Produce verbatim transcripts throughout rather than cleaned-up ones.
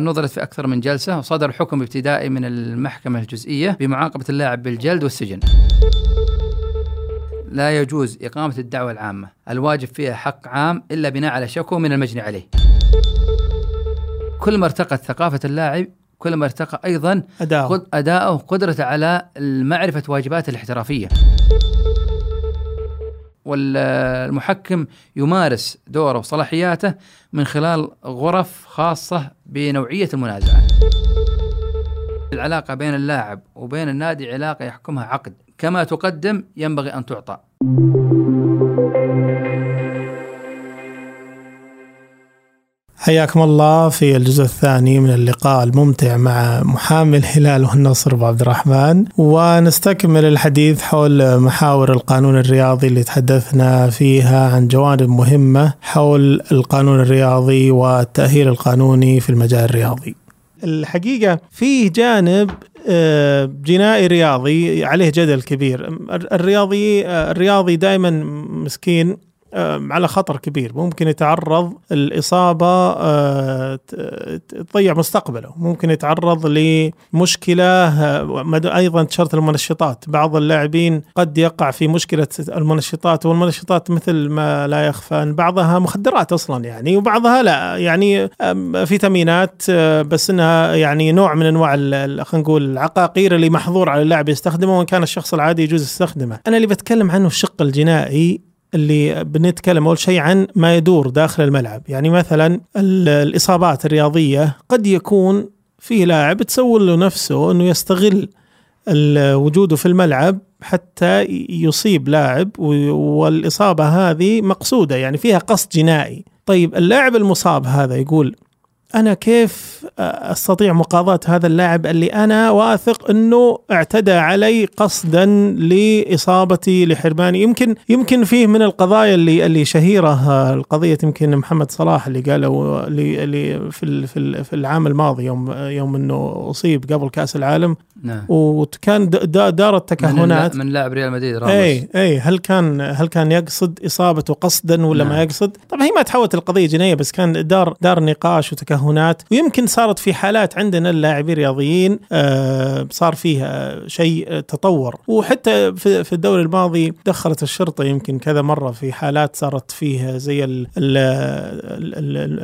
نظرت في أكثر من جلسة وصدر حكم ابتدائي من المحكمة الجزئية بمعاقبة اللاعب بالجلد والسجن. لا يجوز إقامة الدعوة العامة الواجب فيها حق عام إلا بناء على شكوى من المجني عليه. كل ما ارتقت ثقافة اللاعب كل ما ارتقى أيضا أداؤه وقدرته على معرفة واجباته الاحترافية، والمحكم يمارس دوره وصلاحياته من خلال غرف خاصة بنوعية المنازعة. العلاقة بين اللاعب وبين النادي علاقة يحكمها عقد، كما تقدم ينبغي أن تعطى. حياكم الله في الجزء الثاني من اللقاء الممتع مع محامي الهلال والنصر وعبد الرحمن، ونستكمل الحديث حول محاور القانون الرياضي اللي تحدثنا فيها عن جوانب مهمة حول القانون الرياضي والتأهيل القانوني في المجال الرياضي. الحقيقة فيه جانب جنائي رياضي عليه جدل كبير. الرياضي الرياضي دائما مسكين على خطر كبير، ممكن يتعرض الإصابة تضيع مستقبله، ممكن يتعرض لمشكلة. أيضا شرط المنشطات، بعض اللاعبين قد يقع في مشكلة المنشطات، والمنشطات مثل ما لا يخفى أن بعضها مخدرات أصلا يعني، وبعضها لا يعني فيتامينات، بس أنها يعني نوع من أنواع خلينا نقول العقاقير اللي محظور على اللاعب يستخدمه، وإن كان الشخص العادي يجوز يستخدمه. أنا اللي بتكلم عنه الشق الجنائي اللي بنتكلم أول شيء عن ما يدور داخل الملعب. يعني مثلا الإصابات الرياضية قد يكون فيه لاعب تسول له نفسه أنه يستغل وجوده في الملعب حتى يصيب لاعب، والإصابة هذه مقصودة يعني فيها قصد جنائي. طيب اللاعب المصاب هذا يقول أنا كيف أستطيع مقاضاة هذا اللاعب اللي أنا واثق أنه اعتدى علي قصدا لإصابتي لحرماني؟ يمكن يمكن فيه من القضايا اللي اللي شهيرة القضية يمكن محمد صلاح اللي قالوا اللي في في في العام الماضي يوم يوم أنه أصيب قبل كأس العالم. نعم. وكان دارت تكهنات من لاعب ريال مدريد راموس. أي أي هل كان هل كان يقصد إصابته قصدا ولا نعم. ما يقصد؟ طبعا هي ما تحولت القضية جنائية، بس كان دار دار نقاش وتكهنات. ويمكن صارت في حالات عندنا اللاعبين الرياضيين صار فيها شيء تطور، وحتى في الدوري الماضي دخلت الشرطة يمكن كذا مرة في حالات صارت فيها زي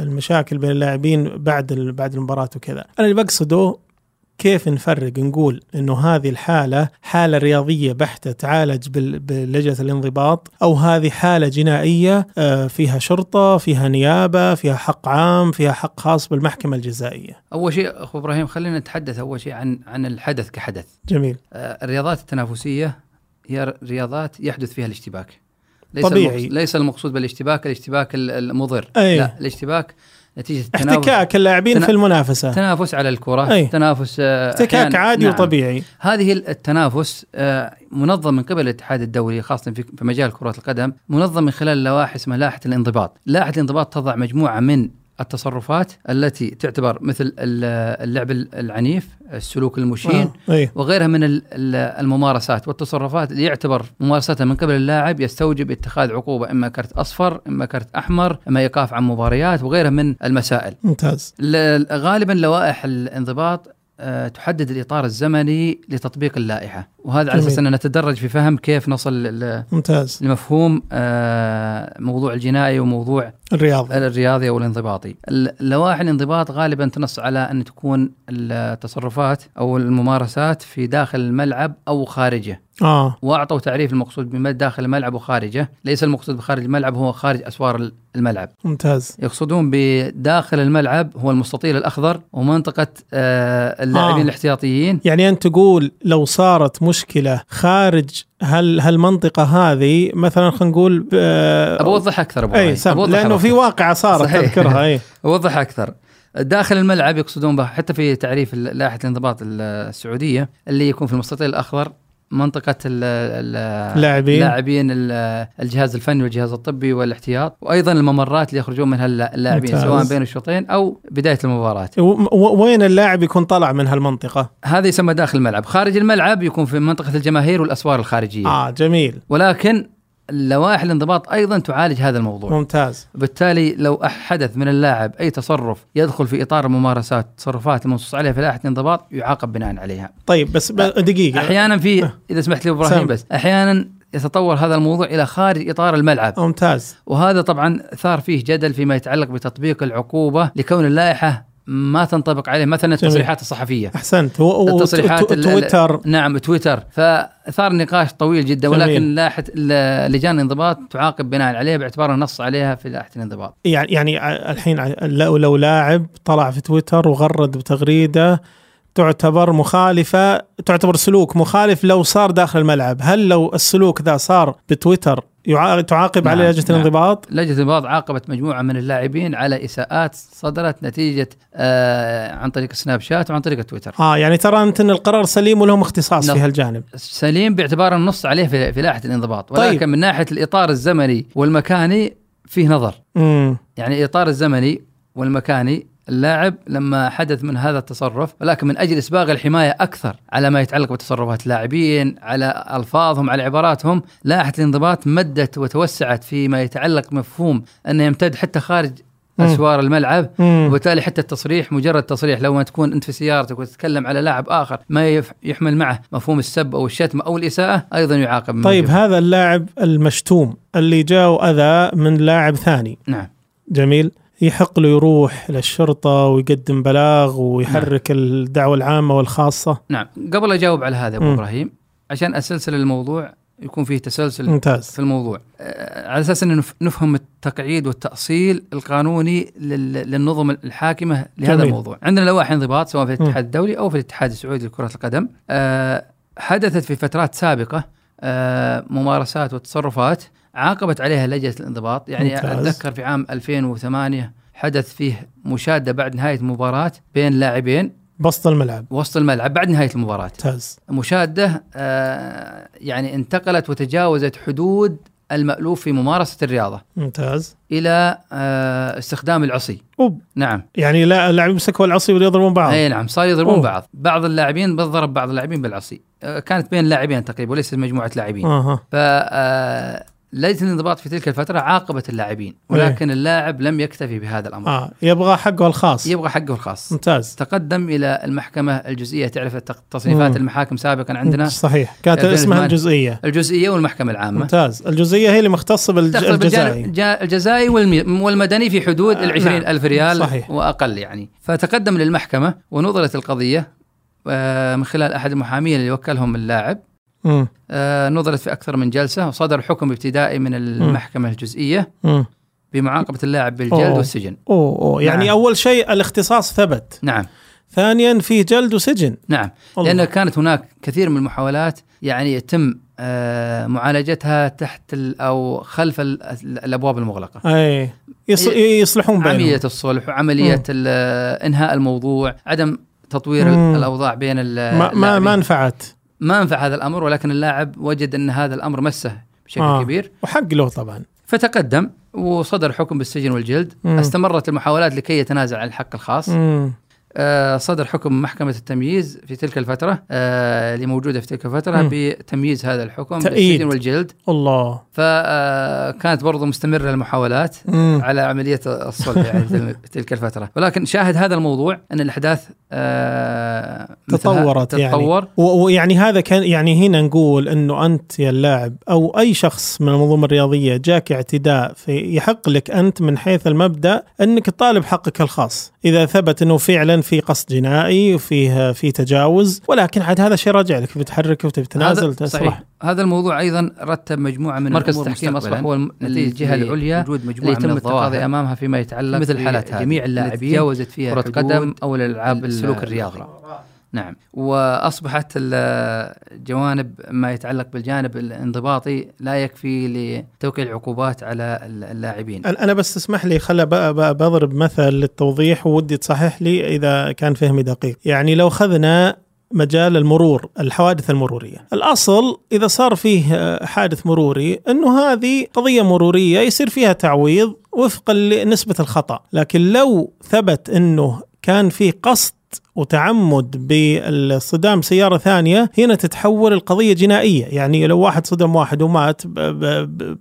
المشاكل بين اللاعبين بعد بعد المباراة وكذا. أنا اللي بقصده كيف نفرق نقول إنه هذه الحالة حالة رياضية بحتة تعالج بلجنة الانضباط، أو هذه حالة جنائية فيها شرطة، فيها نيابة، فيها حق عام، فيها حق خاص بالمحكمة الجزائية. أول شيء أخو إبراهيم خلينا نتحدث أول شيء عن عن الحدث كحدث. جميل. الرياضات التنافسية هي رياضات يحدث فيها الاشتباك. ليس طبيعي. ليس المقصود بالاشتباك الاشتباك المضر. أيه. لا، الاشتباك نتيجة احتكاك اللاعبين تنا... في المنافسة، تنافس على الكرة. أي. تنافس احتكاك عادي. نعم. وطبيعي. هذه التنافس منظم من قبل الاتحاد الدولي خاصة في مجال كرة القدم، منظم من خلال لوائح اسمها لائحة الانضباط. لائحة الانضباط تضع مجموعة من التصرفات التي تعتبر مثل اللعب العنيف، السلوك المشين، آه. وغيرها من الممارسات والتصرفات اللي يعتبر ممارستها من قبل اللاعب يستوجب اتخاذ عقوبة، إما كرت أصفر، إما كرت أحمر، إما إيقاف عن مباريات، وغيرها من المسائل. ممتاز. غالبا لوائح الانضباط تحدد الإطار الزمني لتطبيق اللائحة، وهذا على أساس أننا نتدرج في فهم كيف نصل ممتاز. لمفهوم موضوع الجنائي وموضوع الرياضي الرياضي أو الانضباطي. اللوائح الانضباط غالبا تنص على أن تكون التصرفات أو الممارسات في داخل الملعب أو خارجه. آه. وأعطوا تعريف المقصود بما داخل الملعب وخارجه، ليس المقصود بخارج الملعب هو خارج أسوار الملعب. ممتاز. يقصدون بداخل الملعب هو المستطيل الأخضر ومنطقة آه اللاعبين آه. الاحتياطيين. يعني أن تقول لو صارت مشكلة خارج هل هالمنطقة هذه مثلا خلينا نقول آه أبوضح أكثر أبو أي أبوضح لأنه أبوضح. في واقعة صارت أذكرها. أي. أوضح أكثر. داخل الملعب يقصدون به، حتى في تعريف لائحة الانضباط السعودية اللي يكون في المستطيل الأخضر منطقة اللاعبين، الجهاز الفني والجهاز الطبي والاحتياط، وأيضا الممرات اللي يخرجون منها اللاعبين سواء بين الشوطين أو بداية المباراة. وين اللاعب يكون طلع من هالمنطقة؟ هذا يسمى داخل الملعب. خارج الملعب يكون في منطقة الجماهير والأسوار الخارجية. آه جميل. ولكن اللوائح الانضباط أيضا تعالج هذا الموضوع. ممتاز. بالتالي لو حدث من اللاعب أي تصرف يدخل في إطار ممارسات تصرفات المنصوص عليها في لائحة الانضباط يعاقب بناء عليها. طيب بس دقيقة، أحيانا في إذا سمحت لي إبراهيم بس أحيانا يتطور هذا الموضوع إلى خارج إطار الملعب. ممتاز. وهذا طبعا ثار فيه جدل فيما يتعلق بتطبيق العقوبة لكون اللائحة ما تنطبق عليه مثلا التصريحات الصحفية. أحسنت. و... التصريحات تويتر. نعم تويتر. فثار نقاش طويل جدا. جميل. ولكن لائحة لجان الانضباط تعاقب بناء عليها باعتبارها نص عليها في لائحة الانضباط. يعني يعني الحين لو لاعب طلع في تويتر وغرد بتغريدة تعتبر مخالفة، تعتبر سلوك مخالف لو صار داخل الملعب، هل لو السلوك ذا صار بتويتر تعاقب؟ نعم. على لجنة نعم. الانضباط. لجنة الانضباط عاقبت مجموعة من اللاعبين على إساءات صدرت نتيجة آه عن طريق سناب شات وعن طريق تويتر. آه يعني ترى أنت أن القرار سليم ولهم اختصاص في هالجانب. سليم باعتبار النص عليه في, في لائحة الانضباط. ولكن طيب. من ناحية الإطار الزمني والمكاني فيه نظر. مم. يعني إطار الزمني والمكاني اللاعب لما حدث من هذا التصرف، ولكن من أجل إسباغ الحماية أكثر على ما يتعلق بتصرفات اللاعبين، على ألفاظهم، على عباراتهم، لائحة الانضباط مدت وتوسعت فيما يتعلق مفهوم أنه يمتد حتى خارج أسوار الملعب. وبالتالي حتى التصريح مجرد تصريح، لو ما تكون أنت في سيارتك وتتكلم على لاعب آخر ما يحمل معه مفهوم السب أو الشتم أو الإساءة أيضا يعاقب. طيب مجرد. هذا اللاعب المشتوم اللي جاء أذى من لاعب ثاني. نعم. جميل. يحق له يروح للشرطة ويقدم بلاغ ويحرك نعم. الدعوة العامة والخاصة. نعم. قبل أجاوب على هذا أبو إبراهيم عشان أسلسل الموضوع يكون فيه تسلسل. ممتاز. في الموضوع على أساس أن نفهم التقعيد والتأصيل القانوني للنظم الحاكمة لهذا جميل. الموضوع عندنا لوائح انضباط سواء في الاتحاد الدولي أو في الاتحاد السعودي لكرة القدم. أه حدثت في فترات سابقة أه ممارسات وتصرفات عاقبت عليها لجنة الانضباط. يعني ممتاز. أتذكر في عام ألفين وثمانية حدث فيه مشادة بعد نهاية مباراة بين لاعبين وسط الملعب وسط الملعب بعد نهاية المباراة. ممتاز. مشادة آه يعني انتقلت وتجاوزت حدود المألوف في ممارسة الرياضة. ممتاز. إلى آه استخدام العصي. أوب. نعم. يعني لا اللاعبين مسكوا العصي ويضربون بعض. أي نعم صار يضربون أوب. بعض بعض اللاعبين بالضرب بعض اللاعبين بالعصي. آه كانت بين لاعبين تقريبا وليس مجموعة لاعبين. أه. ف آه لجنة الانضباط في تلك الفترة عاقبت اللاعبين، ولكن اللاعب لم يكتفي بهذا الأمر. آه يبغى حقه الخاص. يبغى حقه الخاص. ممتاز. تقدم إلى المحكمة الجزئية. تعرف تصنيفات المحاكم سابقا عندنا. صحيح. كانت اسمها الجزئية. الجزئية والمحكمة العامة. ممتاز. الجزئية هي اللي مختصة بالجزائي. الجزائي والمدني في حدود آه العشرين ألف ريال. صحيح. وأقل يعني. فتقدم للمحكمة ونظرت القضية آه من خلال أحد المحامين اللي وكلهم اللاعب. آه نظرت في أكثر من جلسة وصدر حكم ابتدائي من المحكمة الجزئية مم. بمعاقبة اللاعب بالجلد أوه. والسجن. أوه أوه. يعني نعم. أول شيء الاختصاص ثبت. نعم. ثانيا فيه جلد وسجن. نعم. الله. لأن كانت هناك كثير من المحاولات يعني يتم آه معالجتها تحت أو خلف الأبواب المغلقة. أي. يصلحون بينهم. عملية الصلح وعملية إنهاء الموضوع، عدم تطوير مم. الأوضاع بين اللاعبين. ما ما نفعت. ما نفع هذا الأمر، ولكن اللاعب وجد أن هذا الأمر مسه بشكل آه. كبير وحق له طبعا، فتقدم وصدر حكم بالسجن والجلد. مم. استمرت المحاولات لكي يتنازع عن الحق الخاص. آه صدر حكم محكمة التمييز في تلك الفترة آه اللي موجودة في تلك الفترة مم. بتمييز هذا الحكم تأييد. بالسجن والجلد. الله. فكانت برضو مستمرة المحاولات مم. على عملية الصلح يعني تلك الفترة. ولكن شاهد هذا الموضوع أن الأحداث آه تطورت تتطور. يعني ويعني هذا كان يعني هنا نقول أنه أنت يا اللاعب أو أي شخص من المنظومة الرياضية جاك اعتداء فيحق لك أنت من حيث المبدأ أنك طالب حقك الخاص إذا ثبت أنه فعلا في قصد جنائي وفيه في تجاوز، ولكن عاد هذا شيء راجع لك، بتحرك وتتنازل تصلح. هذا الموضوع أيضا رتب مجموعة من مركز التحكيم أصبح هو الجهة العليا اللي تم التقاضي أمامها فيما يتعلق مثل حالات جميع اللاعبين تجاوزت فيها كرة قدم أو الألعاب السلوك الرياضي. نعم، وأصبحت الجوانب ما يتعلق بالجانب الانضباطي لا يكفي لتوقيع العقوبات على اللاعبين. أنا بس اسمح لي خل بضرب مثل للتوضيح، ودي تصحح لي إذا كان فهمي دقيق. يعني لو خذنا مجال المرور، الحوادث المرورية، الأصل إذا صار فيه حادث مروري أنه هذه قضية مرورية يصير فيها تعويض وفقا لنسبة الخطأ، لكن لو ثبت أنه كان فيه قصد وتعمد بالصدام سيارة ثانية، هنا تتحول القضية جنائية. يعني لو واحد صدم واحد ومات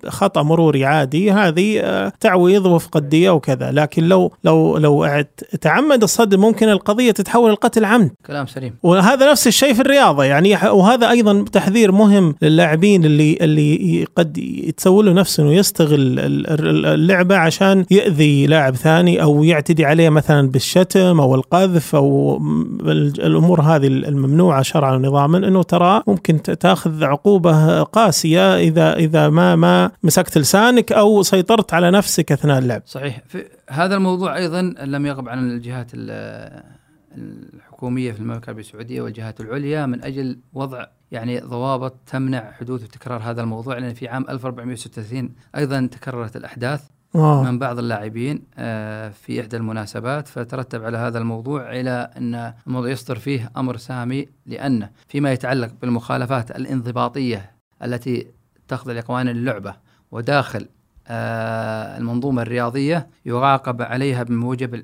خطأ مروري عادي، هذه تعويض وفق الدية وكذا، لكن لو لو لو تعمد الصدم ممكن القضية تتحول القتل عمد. كلام سليم. وهذا نفس الشيء في الرياضة يعني، وهذا أيضا تحذير مهم للاعبين اللي اللي قد يتسول له نفسه ويستغل اللعبة عشان يؤذي لاعب ثاني أو يعتدي عليه مثلا بالشتم أو القذف أو الأمور هذه الممنوعة شرعا ونظاما، أنه ترى ممكن تأخذ عقوبة قاسية إذا إذا ما ما مسكت لسانك أو سيطرت على نفسك أثناء اللعب. صحيح. في هذا الموضوع أيضا لم يغب عن الجهات الحكومية في المملكة العربية السعودية والجهات العليا من أجل وضع يعني ضوابط تمنع حدوث وتكرار هذا الموضوع، لأن في عام ألف وأربعمائة وستة وثلاثين أيضا تكررت الأحداث من بعض اللاعبين في إحدى المناسبات، فترتب على هذا الموضوع إلى أن الموضوع يصدر فيه أمر سامي، لأن فيما يتعلق بالمخالفات الانضباطية التي تخضع لقوانين اللعبة وداخل المنظومة الرياضية يعاقب عليها بموجب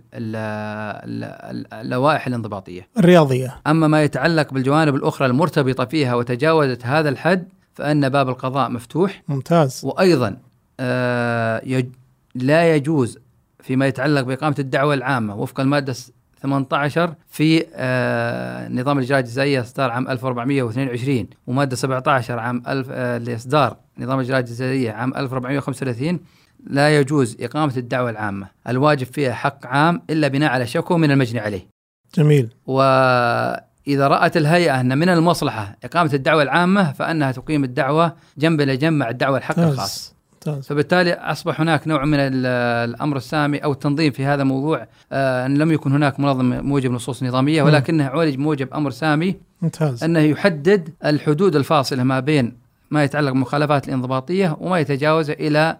اللوائح الانضباطية الرياضية. أما ما يتعلق بالجوانب الأخرى المرتبطة فيها وتجاوزت هذا الحد فإن باب القضاء مفتوح. ممتاز. وأيضا يجب لا يجوز فيما يتعلق بإقامة الدعوة العامة وفق المادة ثمانية عشر في آه نظام الإجراء الجزائي إصدار عام ألف وأربعمائة واثنين وعشرين، ومادة سبعة عشر عام ألف آه لإصدار نظام الإجراء الجزائي عام ألف وأربعمائة وخمسة وثلاثين لا يجوز إقامة الدعوة العامة الواجب فيها حق عام إلا بناء على شكوى من المجني عليه. جميل. وإذا رأت الهيئة أن من المصلحة إقامة الدعوة العامة فإنها تقيم الدعوة جنب لجنب مع الدعوة الحق الخاص. فبالتالي أصبح هناك نوع من الأمر السامي أو التنظيم في هذا الموضوع، أن لم يكن هناك منظم موجب نصوص نظامية ولكنه عالج موجب أمر سامي. ممتاز. أنه يحدد الحدود الفاصلة ما بين ما يتعلق بالمخالفات الانضباطية وما يتجاوزه إلى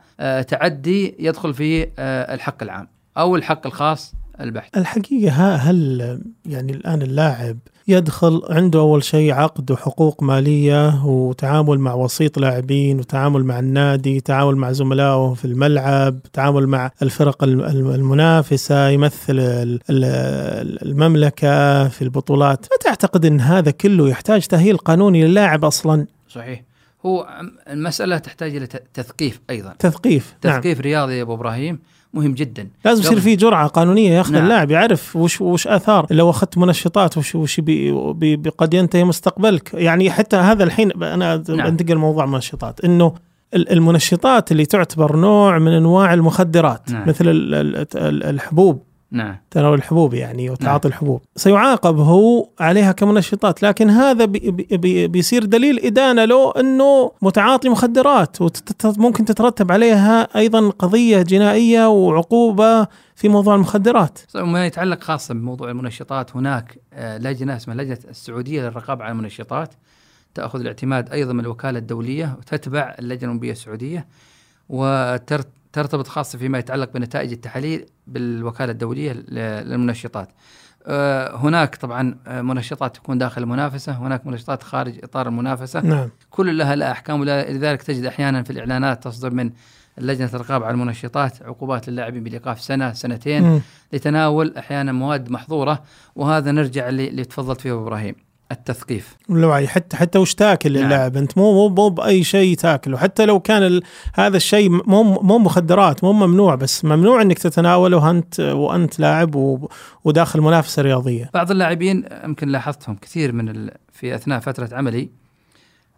تعدي يدخل فيه الحق العام أو الحق الخاص البحث. الحقيقة هل يعني الآن اللاعب يدخل عنده أول شيء عقد وحقوق مالية وتعامل مع وسيط لاعبين وتعامل مع النادي، تعامل مع زملائه في الملعب، تعامل مع الفرق المنافسة، يمثل المملكة في البطولات، ما تعتقد أن هذا كله يحتاج تأهيل قانوني للاعب أصلا؟ صحيح، هو المسألة تحتاج إلى تثقيف أيضا. تثقيف تثقيف نعم. رياضي يا أبو إبراهيم مهم جدا، لازم يصير في جرعة قانونية يا أخي. نعم. اللاعب يعرف وش وش آثار لو أخذت منشطات وش وش بي بقد ينتهي مستقبلك. يعني حتى هذا الحين أنا نعم. أنتقل موضوع منشطات، إنه المنشطات اللي تعتبر نوع من أنواع المخدرات. نعم. مثل الحبوب. نعم. تناول الحبوب يعني وتعاطي. نعم. الحبوب سيعاقب هو عليها كمنشطات، لكن هذا بي بي بيصير دليل إدانة له أنه متعاطي مخدرات، وممكن تترتب عليها أيضا قضية جنائية وعقوبة في موضوع المخدرات. وما يتعلق خاصة بموضوع المنشطات، هناك لجنة اسمها لجنة السعودية للرقابة على المنشطات، تأخذ الاعتماد أيضا من الوكالة الدولية وتتبع اللجنة الأولمبية السعودية، وترت ترتبط خاصة فيما يتعلق بنتائج التحاليل بالوكالة الدولية للمنشطات. هناك طبعا منشطات تكون داخل المنافسة، هناك منشطات خارج إطار المنافسة. نعم. كل لها الأحكام، ولذلك تجد أحيانا في الإعلانات تصدر من اللجنة الرقابة على المنشطات عقوبات للاعبين بالإيقاف سنة سنتين م. لتناول أحيانا مواد محظورة. وهذا نرجع اللي تفضلت فيه إبراهيم، التثقيف والوعي، حتى حتى وش تاكل اللاعب. نعم. انت مو مو باي شيء تاكله، حتى لو كان ال... هذا الشيء مو مو مخدرات، مو ممنوع، بس ممنوع انك تتناوله انت وانت لاعب و... وداخل منافسه رياضيه. بعض اللاعبين يمكن لاحظتهم كثير من ال... في اثناء فتره عملي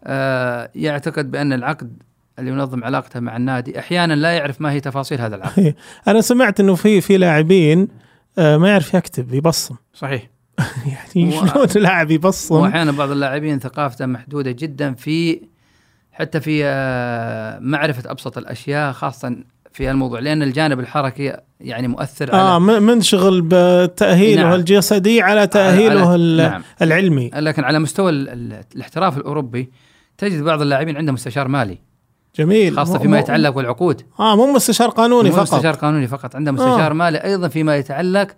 آه يعتقد بان العقد اللي ينظم علاقته مع النادي احيانا لا يعرف ما هي تفاصيل هذا العقد. انا سمعت انه في في لاعبين آه ما يعرف يكتب، يبصم. صحيح. يعني شلون لاعب يبصم؟ واحيانا بعض اللاعبين ثقافته محدودة جدا في حتى في معرفة أبسط الأشياء، خاصة في الموضوع، لأن الجانب الحركي يعني مؤثر على آه منشغل بتأهيله نعم الجسدي على تأهيله على نعم العلمي. لكن على مستوى الاحتراف الأوروبي تجد بعض اللاعبين عنده مستشار مالي جميل، خاصة فيما يتعلق بالعقود. آه مو مستشار قانوني فقط، مستشار قانوني فقط، عنده مستشار آه مالي أيضا فيما يتعلق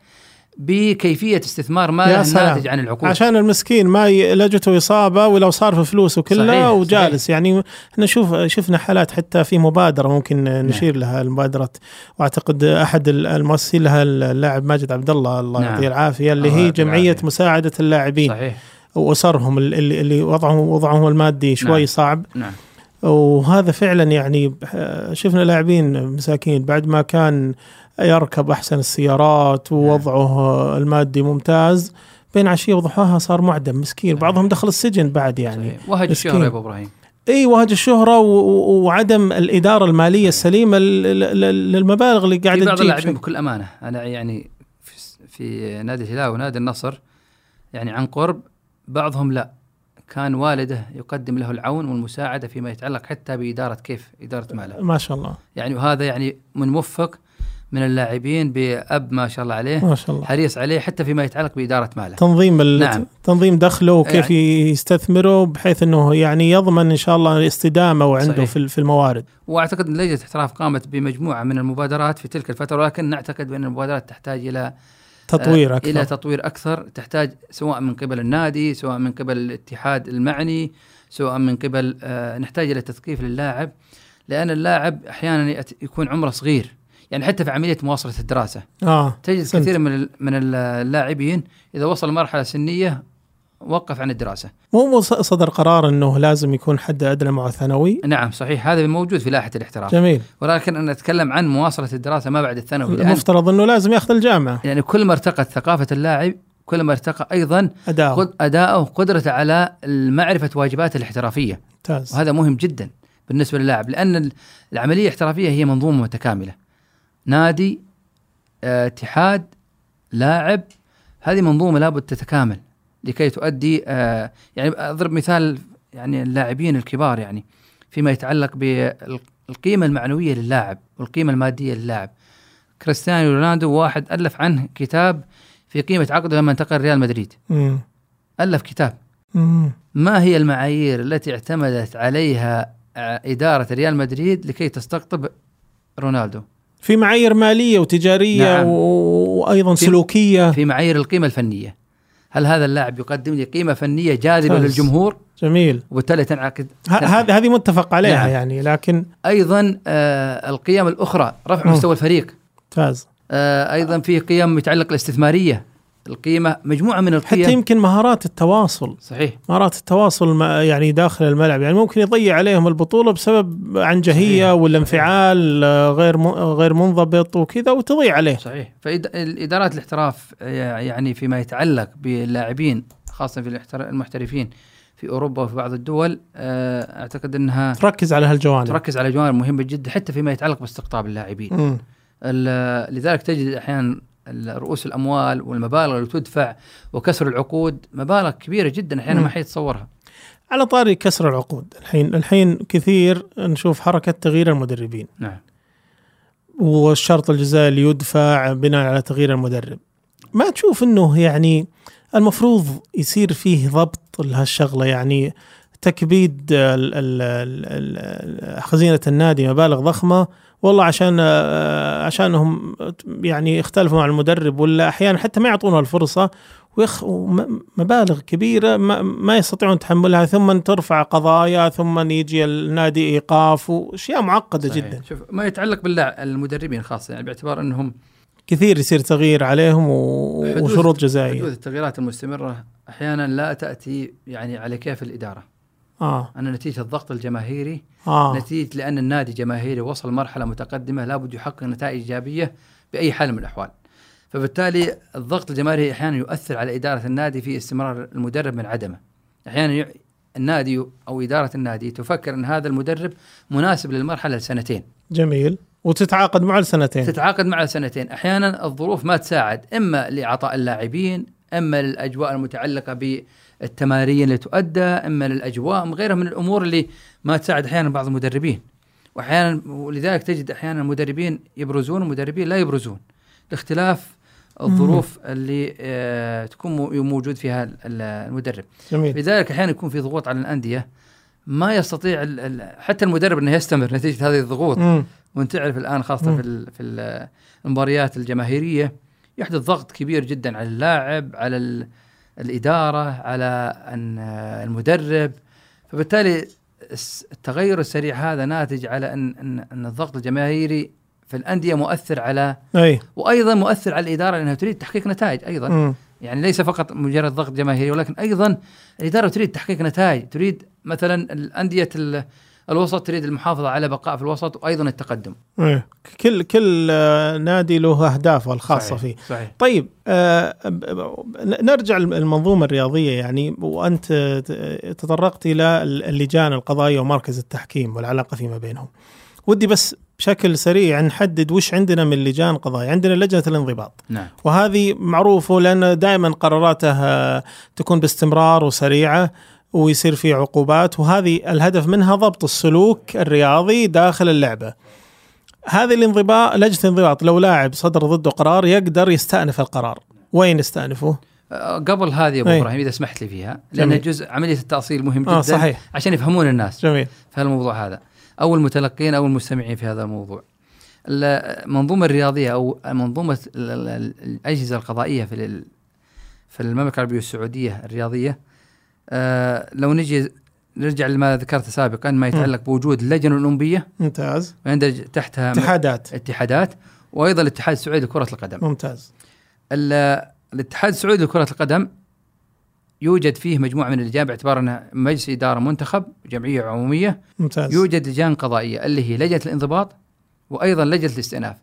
بكيفية استثمار ماله الناتج عن العقود، عشان المسكين ما لجته إصابة ولو صار في فلوسه كلها وجالس صحيح. يعني احنا شوف شفنا حالات حتى في مبادرة ممكن نشير نعم لها المبادرة، واعتقد أحد المؤسسين لها اللاعب ماجد عبد الله الله يعطيه نعم العافية، اللي هي جمعية العافية مساعدة اللاعبين صحيح وأسرهم اللي, اللي وضعهم وضعهم المادي شوي نعم صعب نعم. وهذا فعلا يعني شفنا لاعبين مساكين بعد ما كان يركب أحسن السيارات ووضعه المادي ممتاز، بين عشية وضحاها صار معدم مسكين، بعضهم دخل السجن بعد يعني وهج الشهرة أبو إبراهيم اي وهج الشهرة وعدم الإدارة المالية السليمة للمبالغ اللي قاعدة تجيب. بعض اللاعبين بكل أمانة أنا يعني في نادي الهلال ونادي النصر يعني عن قرب بعضهم لا كان والده يقدم له العون والمساعدة فيما يتعلق حتى بإدارة كيف إدارة ماله ما شاء الله يعني، وهذا يعني من موفق من اللاعبين بأب ما شاء الله عليه ما شاء الله حريص عليه حتى فيما يتعلق بإدارة ماله، تنظيم نعم تنظيم دخله وكيف يعني يستثمره بحيث أنه يعني يضمن إن شاء الله الاستدامة وعنده صحيح في الموارد. وأعتقد لجنة الاحتراف قامت بمجموعة من المبادرات في تلك الفترة، ولكن نعتقد بأن المبادرات تحتاج إلى تطوير أكثر. إلى تطوير أكثر، تحتاج سواء من قبل النادي سواء من قبل الاتحاد المعني سواء من قبل آه نحتاج إلى تثقيف للاعب، لأن اللاعب أحيانا يكون عمره صغير يعني حتى في عملية مواصلة الدراسة آه تجد سنت. كثير من من اللاعبين إذا وصل مرحلة سنية وقف عن الدراسة، مو صدر قرار أنه لازم يكون حد أدنى مع ثانوي نعم صحيح، هذا موجود في لائحة الاحتراف جميل، ولكن أنا أتكلم عن مواصلة الدراسة ما بعد الثانوي، المفترض أنه لازم يأخذ الجامعة يعني. كل ما ارتقت ثقافة اللاعب كل ما ارتقى أيضا أداؤه أداؤه وقدرته على معرفة واجباته الاحترافية تاز. وهذا مهم جدا بالنسبة للاعب، لأن العملية الاحترافية هي منظومة متكاملة، نادي اتحاد لاعب، هذه منظومة لابد تتكامل لكي تؤدي آه يعني أضرب مثال يعني اللاعبين الكبار يعني فيما يتعلق بالقيمة المعنوية للاعب والقيمة المادية للاعب. كريستيانو رونالدو واحد ألف عنه كتاب في قيمة عقده لما انتقل ريال مدريد مم. ألف كتاب مم. ما هي المعايير التي اعتمدت عليها آه إدارة ريال مدريد لكي تستقطب رونالدو؟ في معايير مالية وتجارية نعم. وأيضا في سلوكية، في معايير القيمة الفنية، هل هذا اللاعب يقدم لي قيمة فنية جاذبة للجمهور؟ جميل. وبالتالي تنعقد هذه هذه متفق عليها نعم. يعني لكن أيضا آه القيم الأخرى رفع مستوى الفريق ممتاز آه أيضا في قيم متعلقة بالاستثمارية، القيمة مجموعة من القيم، حتى يمكن مهارات التواصل صحيح مهارات التواصل يعني داخل الملعب، يعني ممكن يضيع عليهم البطولة بسبب عنجهية ولا انفعال غير غير منضبط وكذا وتضيع عليه صحيح. فالإدارات الاحتراف يعني فيما يتعلق باللاعبين خاصة في المحترفين في أوروبا وفي بعض الدول أعتقد أنها تركز على هالجوانب، تركز على جوانب مهمة جدا حتى فيما يتعلق باستقطاب اللاعبين. لذلك تجد أحيانا رؤوس الأموال والمبالغ اللي تدفع وكسر العقود مبالغ كبيرة جدا أحيانا ما حيتصورها. على طاري كسر العقود، الحين الحين كثير نشوف حركة تغيير المدربين نعم، والشرط الجزائي اللي يدفع بناء على تغيير المدرب، ما تشوف أنه يعني المفروض يصير فيه ضبط لهالشغلة؟ يعني تكبيد ال ال خزينة النادي مبالغ ضخمة والله عشان عشانهم يعني يختلفوا مع المدرب، ولا أحيانا حتى ما يعطونه الفرصة ويخ مبالغ كبيرة ما, ما يستطيعون تحملها، ثم ترفع قضايا ثم يجي النادي إيقاف وأشياء معقدة صحيح. جدا شوف ما يتعلق بالمدربين خاصة يعني باعتبار أنهم كثير يصير تغيير عليهم وشروط جزائية. حدوث التغييرات المستمرة أحيانا لا تأتي يعني على كيف الإدارة آه. أنا نتيجة الضغط الجماهيري آه. نتيجة لأن النادي جماهيري وصل مرحلة متقدمة لابد يحقق نتائج إيجابية بأي حال من الأحوال، فبالتالي الضغط الجماهيري أحيانا يؤثر على إدارة النادي في استمرار المدرب من عدمه. أحيانا النادي أو إدارة النادي تفكر أن هذا المدرب مناسب للمرحلة لسنتين جميل وتتعاقد معه لسنتين تتعاقد معه لسنتين أحيانا الظروف ما تساعد، إما لإعطاء اللاعبين، إما الأجواء المتعلقة ب التمارين اللي تؤدى، إما الأجواء وغيرها من الأمور اللي ما تساعد أحيانا بعض المدربين. واحيانا ولذلك تجد احيانا مدربين يبرزون ومدربين لا يبرزون لاختلاف الظروف اللي آه تكون موجود فيها المدرب. جميل. لذلك احيانا يكون في ضغوط على الانديه ما يستطيع ال ال حتى المدرب انه يستمر نتيجه هذه الضغوط. مم. وانت تعرف الان خاصه مم. في ال في المباريات الجماهيريه يحدث ضغط كبير جدا على اللاعب، على ال الاداره، على المدرب، فبالتالي التغير السريع هذا ناتج على ان ان, أن الضغط الجماهيري في الانديه مؤثر على أي. وايضا مؤثر على الاداره لانها تريد تحقيق نتائج ايضا. م. يعني ليس فقط مجرد ضغط جماهيري، ولكن ايضا الاداره تريد تحقيق نتائج، تريد مثلا الانديه الوسط تريد المحافظه على بقاء في الوسط وايضا التقدم. م. كل كل نادي له اهدافه الخاصه. صحيح. فيه. صحيح. طيب آه نرجع للمنظومه الرياضيه، يعني وانت تطرقت الى اللجان القضائيه ومركز التحكيم والعلاقه فيما بينهم. ودي بس بشكل سريع نحدد وش عندنا من لجان قضايا. عندنا لجنة الانضباط. نعم. وهذه معروفة لأن دائما قراراتها تكون باستمرار وسريعة ويصير في عقوبات، وهذه الهدف منها ضبط السلوك الرياضي داخل اللعبة. هذه الانضباط لجنة الانضباط لو لاعب صدر ضده قرار يقدر يستأنف القرار. وين يستأنفه؟ قبل هذه أبو إبراهيم إذا سمحت لي فيها، لأن جميل. جزء عملية التأصيل مهم جدا. آه صحيح. عشان يفهمون الناس. جميل. فهالموضوع هذا أو المتلقين أو المستمعين في هذا الموضوع، المنظومة الرياضية أو منظومة الأجهزة القضائية في في المملكة العربية السعودية الرياضية، آه لو نجي نرجع لما ذكرت سابقا ما يتعلق بوجود اللجنة الأولمبية. ممتاز. ويندرج تحتها اتحادات اتحادات وأيضا الاتحاد السعودي لكرة القدم. ممتاز. الاتحاد السعودي لكرة القدم يوجد فيه مجموعة من اللجان باعتبار أنها مجلس إدارة منتخب، جمعية عمومية. ممتاز. يوجد لجان قضائية اللي هي لجنة الانضباط وأيضا لجنة الاستئناف.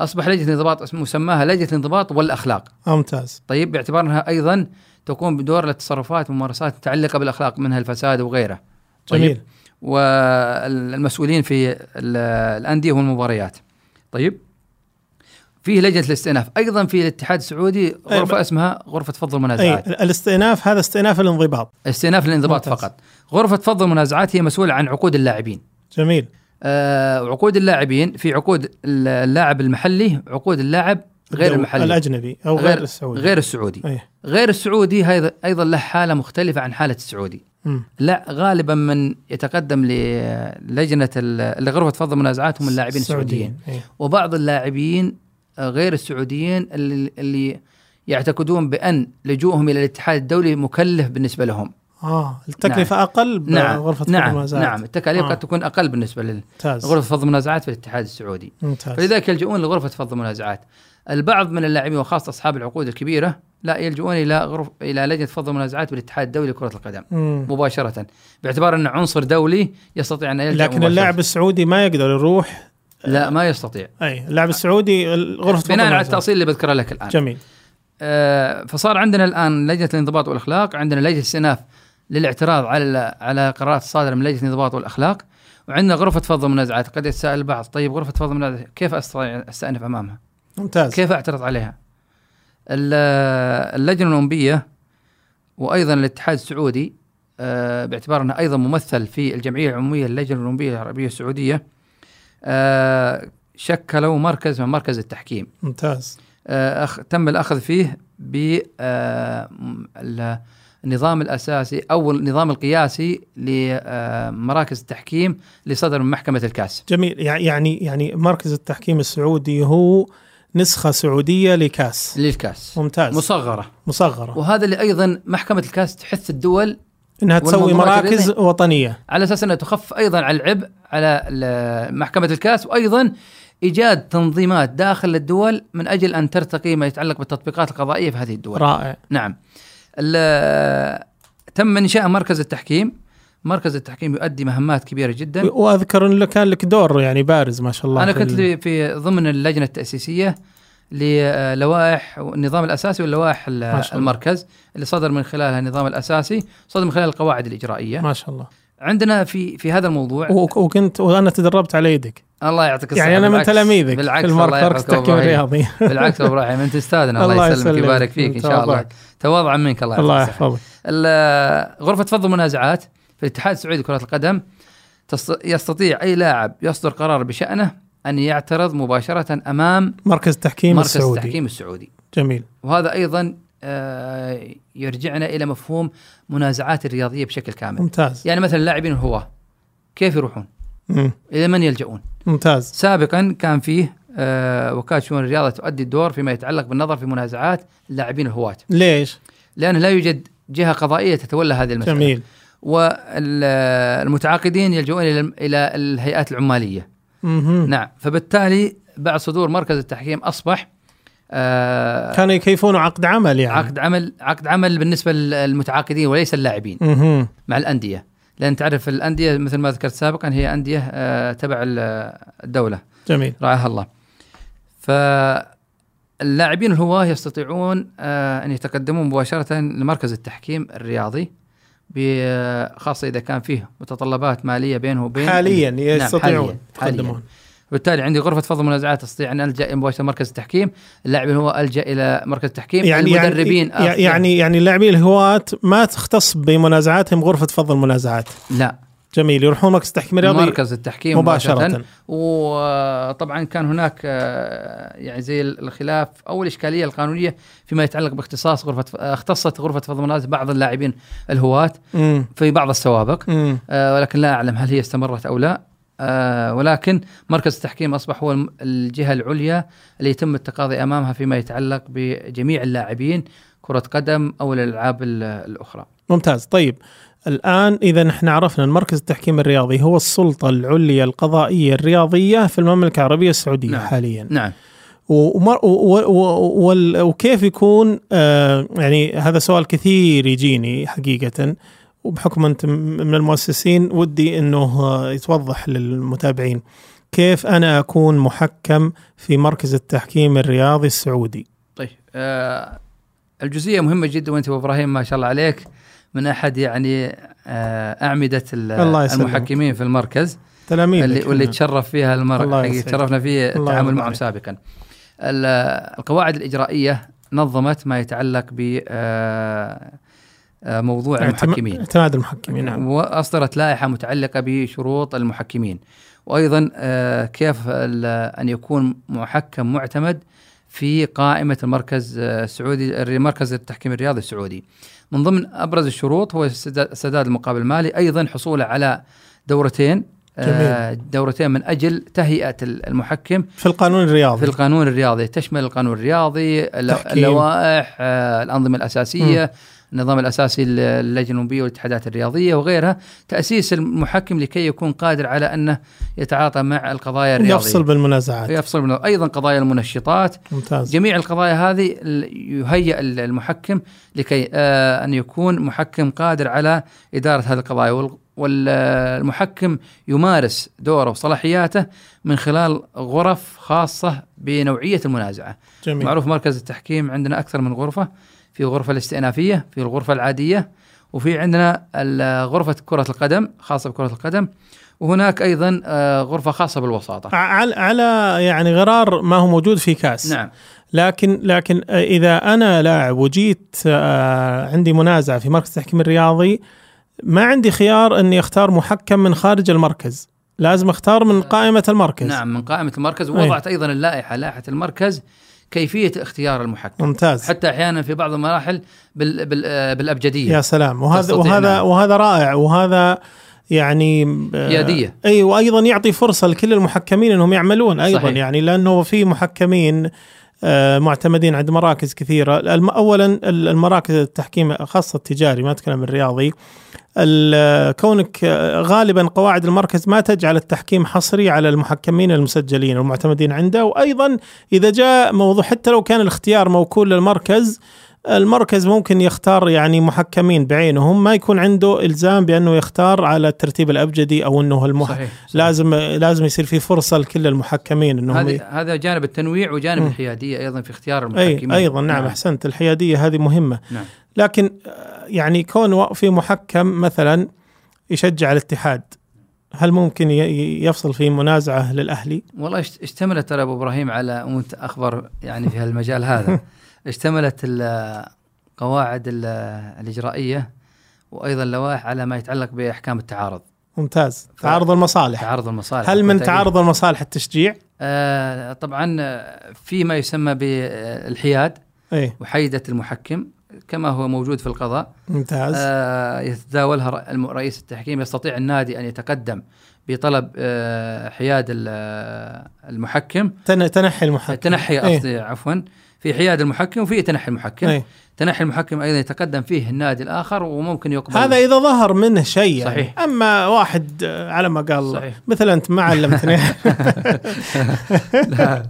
أصبح لجنة الانضباط مسماها لجنة الانضباط والأخلاق. ممتاز. طيب باعتبار أنها أيضا تقوم بدور للتصرفات وممارسات متعلقة بالأخلاق منها الفساد وغيره. طيب. جميل. والمسؤولين في الأندية والمباريات. طيب فيه لجنة الاستئناف، أيضا في الاتحاد السعودي غرفة اسمها غرفة فض المنازعات. الاستئناف هذا استئناف الانضباط. استئناف الانضباط ممتاز. فقط غرفة فض المنازعات هي مسؤولة عن عقود اللاعبين. جميل. آه عقود اللاعبين، في عقود اللاعب المحلي، عقود اللاعب غير المحلي الأجنبي أو غير السعودي. غير السعودي أيه. غير السعودي هذا أيضا له حالة مختلفة عن حالة السعودي. م. لا غالبا من يتقدم للجنة لغرفة فض المنازعات هم اللاعبين السعوديين. أيه. وبعض اللاعبين غير السعوديين اللي, اللي يعتقدون بأن لجوءهم إلى الاتحاد الدولي مكلف بالنسبة لهم. آه التكلفة نعم. أقل بغرفة نعم. فض المنازعات. نعم التكاليف آه. قد تكون أقل بالنسبة لغرفة فض المنازعات في الاتحاد السعودي. ممتاز. فلذلك يلجؤون لغرفة فض المنازعات. البعض من اللاعبين وخاصة أصحاب العقود الكبيرة لا يلجؤون إلى غرف إلى لجنة فض المنازعات بالاتحاد الدولي لكرة القدم مم. مباشرة باعتبار أنه عنصر دولي يستطيع أن يلجأ. لكن اللاعب السعودي ما يقدر يروح. لا ما يستطيع. أي اللاعب السعودي الغرفة بناء على التأصيل اللي بذكره لك الآن. جميل. آه فصار عندنا الآن لجنة الانضباط والأخلاق، عندنا لجنة الاستئناف للاعتراض على على قرارات الصادرة من لجنة الانضباط والأخلاق، وعندنا غرفة فض المنازعات. قد يتساءل البعض طيب غرفة فض المنازعات كيف أستأنف أمامها؟ ممتاز. كيف أعترض عليها؟ اللجنة الأولمبية وأيضا الاتحاد السعودي آه باعتبار أنها أيضا ممثل في الجمعية العمومية اللجنة الأولمبية العربية السعودية آه شكلوا مركز من مركز التحكيم. ممتاز. آه أخ تم الأخذ فيه بالنظام آه الأساسي أو النظام القياسي لمراكز آه التحكيم لصدر من محكمة الكاس. جميل. يعني يعني مركز التحكيم السعودي هو نسخة سعودية لكاس للكاس. ممتاز. مصغرة مصغرة وهذا اللي أيضا محكمة الكاس تحث الدول إنها تسوي مراكز وطنية على أساس أنها تخف أيضا على العبء على محكمة الكاس، وأيضا إيجاد تنظيمات داخل الدول من أجل أن ترتقي ما يتعلق بالتطبيقات القضائية في هذه الدول. رائع. نعم. تم إنشاء مركز التحكيم. مركز التحكيم يؤدي مهمات كبيرة جدا، وأذكر أن كان لك دور يعني بارز ما شاء الله. أنا كنت في, في ضمن اللجنة التأسيسية للوائح النظام الأساسي واللوائح المركز اللي صدر من خلالها النظام الأساسي، صدر من خلال القواعد الإجرائية. ما شاء الله. عندنا في في هذا الموضوع وكنت وأنا تدربت على يدك. الله يعطيك الصحة. يعني أنا من تلاميذك في المركز التحكيم الرياضي. بالعكس إبراهيم أنت أستاذنا. الله يسلمك ويبارك فيك إن شاء الله. تواضعا منك. الله يحفظك. غرفة فض المنازعات في الاتحاد السعودي لكرة القدم يستطيع أي لاعب يصدر قرار بشأنه أن يعترض مباشرة أمام مركز التحكيم مركز السعودي. التحكيم السعودي. جميل. وهذا أيضا يرجعنا إلى مفهوم منازعات الرياضية بشكل كامل. ممتاز. يعني مثلا لاعبين الهواة كيف يروحون؟ مم. إلى من يلجؤون؟ ممتاز. سابقا كان فيه وكالة شؤون الرياضة تؤدي الدور فيما يتعلق بالنظر في منازعات اللاعبين الهواة. ليش؟ لأنه لا يوجد جهة قضائية تتولى هذه المسألة. جميل. والمتعاقدين يلجؤون إلى الهيئات العمالية. مم. نعم. فبالتالي بعد صدور مركز التحكيم أصبح آه كانوا يكيفون عقد عمل يعني عقد عمل عقد عمل بالنسبة للمتعاقدين وليس اللاعبين. مم. مع الأندية، لأن تعرف الأندية مثل ما ذكرت سابقا هي أندية آه تبع الدولة. جميل. رعاها الله. فاللاعبين الهواة يستطيعون آه أن يتقدمون مباشرة لمركز التحكيم الرياضي، خاصة إذا كان فيه متطلبات مالية بينه وبين حاليا يستطيعون يتقدمون. بالتالي عندي غرفة فض منازعات استطيع أن ألجأ مباشرة مركز التحكيم، اللاعبين هو ألجأ إلى مركز التحكيم. يعني المدربين يعني يعني, يعني اللاعبين الهواة ما تختص بمنازعاتهم غرفة فض المنازعات. لا. جميل. يروحون مركز التحكيم الرياضي مركز التحكيم مباشرة. وطبعا كان هناك يعني زي الخلاف أو الإشكالية القانونية فيما يتعلق باختصاص غرفة اختصت غرفة فض المنازعات بعض اللاعبين الهواة م. في بعض السوابق م. ولكن لا أعلم هل هي استمرت أو لا. آه ولكن مركز التحكيم أصبح هو الجهة العليا اللي يتم التقاضي أمامها فيما يتعلق بجميع اللاعبين كرة قدم أو الألعاب الأخرى. ممتاز. طيب الآن إذا نحن عرفنا أن مركز التحكيم الرياضي هو السلطة العليا القضائية الرياضية في المملكة العربية السعودية. نعم. حاليا. نعم. وكيف يكون آه يعني هذا سؤال كثير يجيني حقيقة، وبحكم أنت من المؤسسين ودي أنه يتوضح للمتابعين، كيف أنا أكون محكم في مركز التحكيم الرياضي السعودي؟ طيب آه الجزئية مهمة جدا، وأنت وإبراهيم ما شاء الله عليك من أحد يعني آه أعمدة المحكمين في المركز اللي, اللي تشرف فيها المركز تشرفنا فيه التعامل معهم سابقا. القواعد الإجرائية نظمت ما يتعلق ب آه موضوع المحكمين، اعتماد المحكمين. نعم. وأصدرت لائحة متعلقة بشروط المحكمين، وأيضا كيف أن يكون محكم معتمد في قائمة المركز السعودي مركز التحكيم الرياضي السعودي. من ضمن أبرز الشروط هو سداد المقابل المالي، أيضا حصوله على دورتين. جميل. دورتين من أجل تهيئة المحكم في القانون الرياضي. في القانون الرياضي تشمل القانون الرياضي، اللوائح، الأنظمة الأساسية، م. النظام الأساسي للجنة الأولمبية والاتحادات الرياضية وغيرها. تأسيس المحكم لكي يكون قادر على أنه يتعاطى مع القضايا الرياضية، يفصل بالمنازعات، يفصل منه. أيضا قضايا المنشطات. ممتاز. جميع القضايا هذه يهيئ المحكم لكي آه أن يكون محكم قادر على إدارة هذه القضايا، والمحكم يمارس دوره وصلاحياته من خلال غرف خاصة بنوعية المنازعة. جميل. معروف مركز التحكيم عندنا أكثر من غرفة، في غرفة الاستئنافية، في الغرفة العادية، وفي عندنا غرفة كرة القدم خاصة بكرة القدم، وهناك أيضا غرفة خاصة بالوساطة على يعني غرار ما هو موجود في كاس. نعم. لكن لكن إذا أنا لاعب وجيت عندي منازعة في مركز التحكيم الرياضي ما عندي خيار أني أختار محكم من خارج المركز، لازم أختار من قائمة المركز. نعم، من قائمة المركز. ووضعت أيضا اللائحة لائحة المركز كيفية اختيار المحكم. ممتاز. حتى أحيانا في بعض المراحل بال بال بالأبجدية. يا سلام. وهذا وهذا وهذا رائع، وهذا يعني يادية. أي وأيضا يعطي فرصة لكل المحكمين أنهم يعملون أيضا. صحيح. يعني لأنه في محكمين معتمدين عند مراكز كثيرة. أولا المراكز التحكيم خاصة التجاري، ما أتكلم الرياضي، كونك غالبا قواعد المركز ما تجعل التحكيم حصري على المحكمين المسجلين والمعتمدين عنده. وأيضا إذا جاء موضوع حتى لو كان الاختيار موكول للمركز، المركز ممكن يختار يعني محكمين بعينهم، ما يكون عنده إلزام بأنه يختار على الترتيب الأبجدي أو أنه المح... صحيح. صحيح. لازم لازم يصير في فرصة لكل المحكمين أنهم هذا ي... هذا جانب التنويع وجانب م. الحيادية أيضا في اختيار المحكمين. أي... أيضا. نعم. نعم أحسنت، الحيادية هذه مهمة. نعم. لكن يعني كون في محكم مثلا يشجع الاتحاد، هل ممكن يفصل في منازعة للأهلي؟ والله اشتملت ترى أبو إبراهيم على وأنت أخبر يعني في هالمجال هذا اشتملت القواعد الإجرائية وأيضا اللوائح على ما يتعلق بأحكام التعارض. ممتاز. تعارض المصالح. تعارض المصالح. هل من تعارض المصالح التشجيع؟ آه طبعا فيما يسمى بالحياد أيه؟ وحيدة المحكم كما هو موجود في القضاء. ممتاز. آه يتداولها رئيس التحكيم. يستطيع النادي أن يتقدم بطلب آه حياد المحكم. تنحي المحكم. تنحي قصدي أيه؟ عفوا. في حياد المحكم وفي تنحي المحكم. أيه؟ تنحي المحكم أيضا يتقدم فيه النادي الآخر وممكن يقبل. هذا إذا ظهر منه شيء يعني. صحيح. أما واحد على ما قال مثلا أنت ما علمتني لا.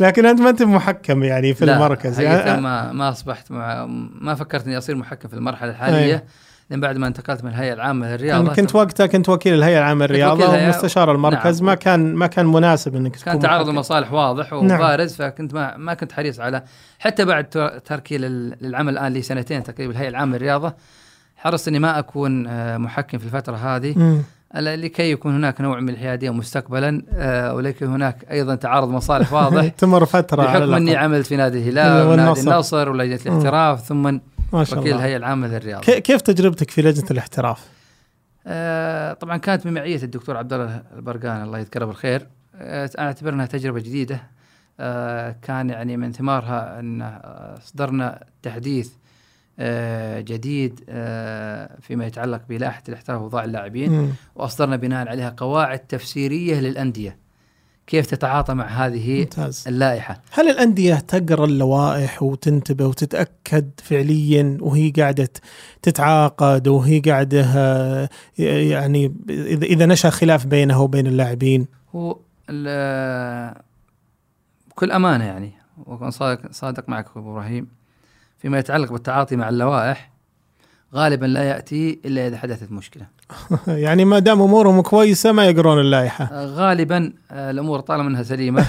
لكن أنت ما أنت محكم يعني في لا. المركز يعني ما ما أصبحت مع ما فكرت أني أصير محكم في المرحلة الحالية أي. لأن بعد ما انتقلت من الهيئة العامة للرياضة كنت وقتها كنت وكيل الهيئة العامة للرياضة ومستشار المركز. نعم. ما كان ما كان مناسب انك كان تعارض المصالح واضح وبارز. نعم. فكنت ما ما كنت حريص على حتى بعد تركي للعمل الآن لي سنتين تقريبا الهيئة العامة للرياضة حرصت اني ما اكون محكم في الفترة هذه. م. لكي يكون هناك نوع من الحيادية مستقبلا ولكن هناك أيضا تعارض مصالح واضح تمر فترة بحكم أني عملت في نادي الهلال ونادي النصر ولجنة الاحتراف ثم وكيل الهيئة العامة للرياضة. كيف تجربتك في لجنة الاحتراف؟ آه طبعا كانت بمعية الدكتور عبد الله البرقان الله يذكره بالخير. آه أعتبر أنها تجربة جديدة. آه كان يعني من ثمارها أن أصدرنا تحديث آه جديد آه فيما يتعلق بلائحة الاحتراف ووضع اللاعبين وأصدرنا بناء عليها قواعد تفسيرية للأندية كيف تتعاطى مع هذه. ممتاز. اللائحة. هل الأندية تقرأ اللوائح وتنتبه وتتأكد فعليا وهي قاعدة تتعاقد وهي قاعدة يعني إذا نشأ خلاف بينها وبين اللاعبين؟ هو بكل أمانة يعني وكان صادق, صادق معك أبو إبراهيم فيما يتعلق بالتعاطي مع اللوائح غالبا لا يأتي إلا إذا حدثت مشكلة يعني ما دام أمورهم كويسة ما يقرون اللائحة غالبا. الأمور طالما أنها سليمة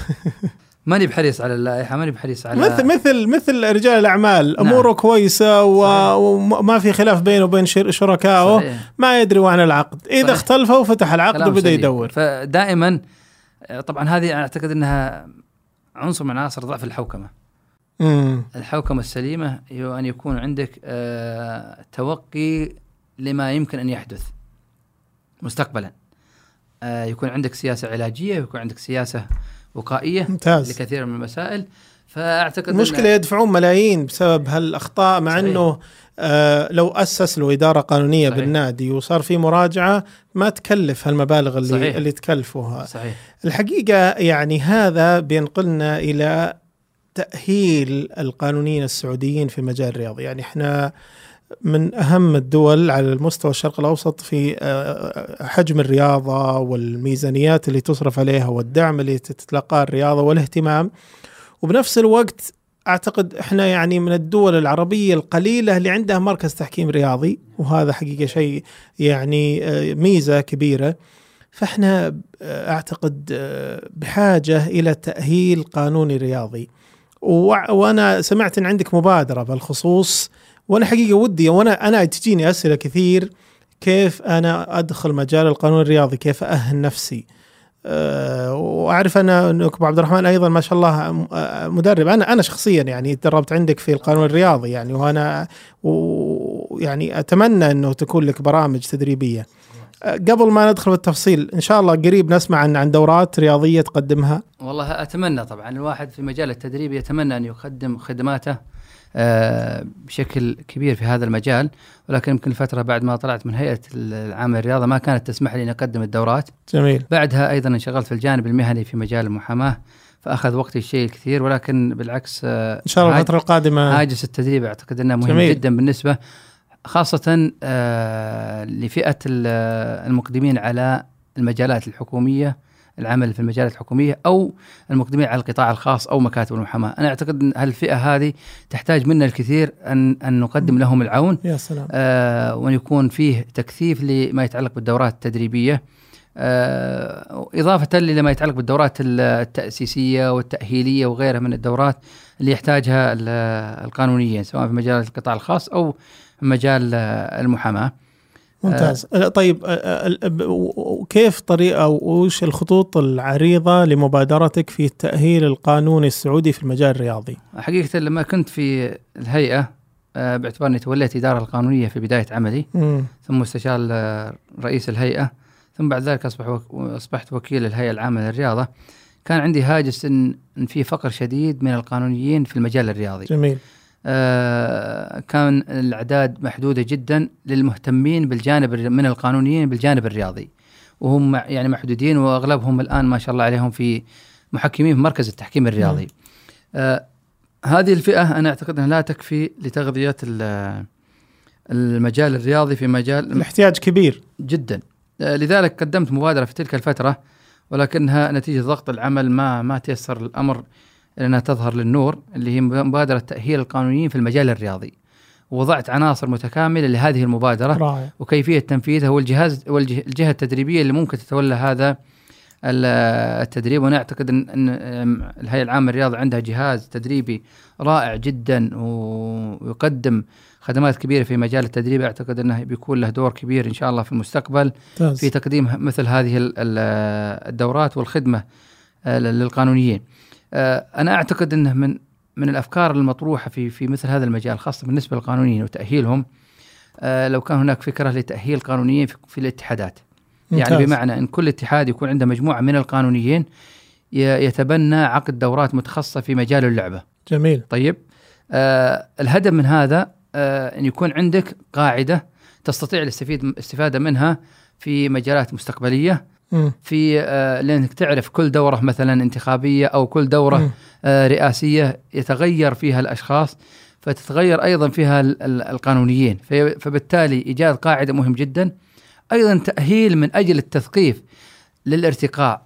ماني بحريص على اللائحة ماني بحريص على مثل مثل مثل رجال الأعمال أموره. نعم. كويسة وما في خلاف بينه وبين شركائه ما يدروا عن العقد إذا اختلفوا فتح العقد وبدأ يدور. فدائما طبعا هذه أعتقد أنها عنصر من عناصر ضعف الحوكمة. مم. الحوكمة السليمة هي أن يكون عندك آه توقي لما يمكن أن يحدث مستقبلا. آه يكون عندك سياسة علاجية يكون عندك سياسة وقائية. ممتاز. لكثير من المسائل. فأعتقد المشكلة يدفعون ملايين بسبب هالأخطاء مع. صحيح. أنه آه لو أسس له إدارة قانونية. صحيح. بالنادي وصار في مراجعة ما تكلف هالمبالغ اللي. صحيح. اللي تكلفوها. صحيح. الحقيقة يعني هذا بينقلنا إلى تأهيل القانونيين السعوديين في مجال الرياضي. يعني احنا من أهم الدول على المستوى الشرق الأوسط في حجم الرياضة والميزانيات اللي تصرف عليها والدعم اللي تتلقاه الرياضة والاهتمام وبنفس الوقت أعتقد احنا يعني من الدول العربية القليلة اللي عندها مركز تحكيم رياضي وهذا حقيقة شيء يعني ميزة كبيرة. فاحنا أعتقد بحاجة إلى تأهيل قانوني رياضي وأنا سمعت أن عندك مبادرة بالخصوص وأنا حقيقة ودي وأنا أنا تجيني أسئلة كثير كيف أنا أدخل مجال القانون الرياضي كيف أهل نفسي. أه وأعرف أنا أنك عبد الرحمن أيضا ما شاء الله مدرب أنا أنا شخصيا يعني تدربت عندك في القانون الرياضي يعني وأنا ويعني أتمنى أنه تكون لك برامج تدريبية. قبل ما ندخل بالتفصيل إن شاء الله قريب نسمع عن عن دورات رياضية تقدمها. والله أتمنى طبعا الواحد في مجال التدريب يتمنى أن يقدم خدماته آه بشكل كبير في هذا المجال ولكن يمكن الفترة بعد ما طلعت من هيئة العامة للرياضة ما كانت تسمح لي أن أقدم الدورات. جميل. بعدها أيضا انشغلت في الجانب المهني في مجال المحاماة فأخذ وقتي الشيء الكثير ولكن بالعكس آه إن شاء الله الفترة القادمة هاجس التدريب أعتقد أنه مهم. جميل. جدا بالنسبة خاصة آه لفئة المقدمين على المجالات الحكومية العمل في المجالات الحكومية أو المقدمين على القطاع الخاص أو مكاتب المحاماة. أنا أعتقد أن هالفئة هذه تحتاج منا الكثير أن, أن نقدم لهم العون. يا سلام. آه وأن يكون فيه تكثيف لما يتعلق بالدورات التدريبية آه إضافة لما يتعلق بالدورات التأسيسية والتأهيلية وغيرها من الدورات اللي يحتاجها القانونيين سواء في مجال القطاع الخاص أو مجال المحاماة. ممتاز. طيب كيف طريقة وش الخطوط العريضة لمبادرتك في التأهيل القانوني السعودي في المجال الرياضي؟ حقيقة لما كنت في الهيئة باعتبار أني توليت إدارة القانونية في بداية عملي م. ثم استشار رئيس الهيئة ثم بعد ذلك أصبح وك... أصبحت وكيل الهيئة العامة للرياضة. كان عندي هاجس إن, إن في فقر شديد من القانونيين في المجال الرياضي. جميل. آه كان الأعداد محدودة جدا للمهتمين بالجانب من القانونيين بالجانب الرياضي، وهم يعني محدودين، وأغلبهم الآن ما شاء الله عليهم في محكمين في مركز التحكيم الرياضي. آه هذه الفئة أنا أعتقد أنها لا تكفي لتغذية المجال الرياضي، في مجال الاحتياج كبير جدا. لذلك قدمت مبادرة في تلك الفترة، ولكنها نتيجة ضغط العمل ما ما تيسر الأمر لأنها تظهر للنور، اللي هي مبادرة تأهيل القانونيين في المجال الرياضي. وضعت عناصر متكاملة لهذه المبادرة رائع. وكيفية تنفيذها والجهاز والجهة التدريبية اللي ممكن تتولى هذا التدريب. وانا اعتقد ان الهيئة العامة للرياضة عندها جهاز تدريبي رائع جدا ويقدم خدمات كبيرة في مجال التدريب. اعتقد انه بيكون له دور كبير ان شاء الله في المستقبل تاز. في تقديم مثل هذه الدورات والخدمة للقانونيين. انا اعتقد انه من من الافكار المطروحة في في مثل هذا المجال، خاصة بالنسبة للقانونيين وتأهيلهم، لو كان هناك فكرة لتأهيل قانونيين في الاتحادات. يعني بمعنى أن كل اتحاد يكون عنده مجموعة من القانونيين يتبنى عقد دورات متخصصة في مجال اللعبة. جميل. طيب آه الهدف من هذا آه أن يكون عندك قاعدة تستطيع الاستفادة منها في مجالات مستقبلية، م. في آه لأنك تعرف كل دورة مثلا انتخابية أو كل دورة آه رئاسية يتغير فيها الأشخاص، فتتغير أيضا فيها القانونيين. فبالتالي إيجاد قاعدة مهم جدا. أيضا تأهيل من أجل التثقيف للارتقاء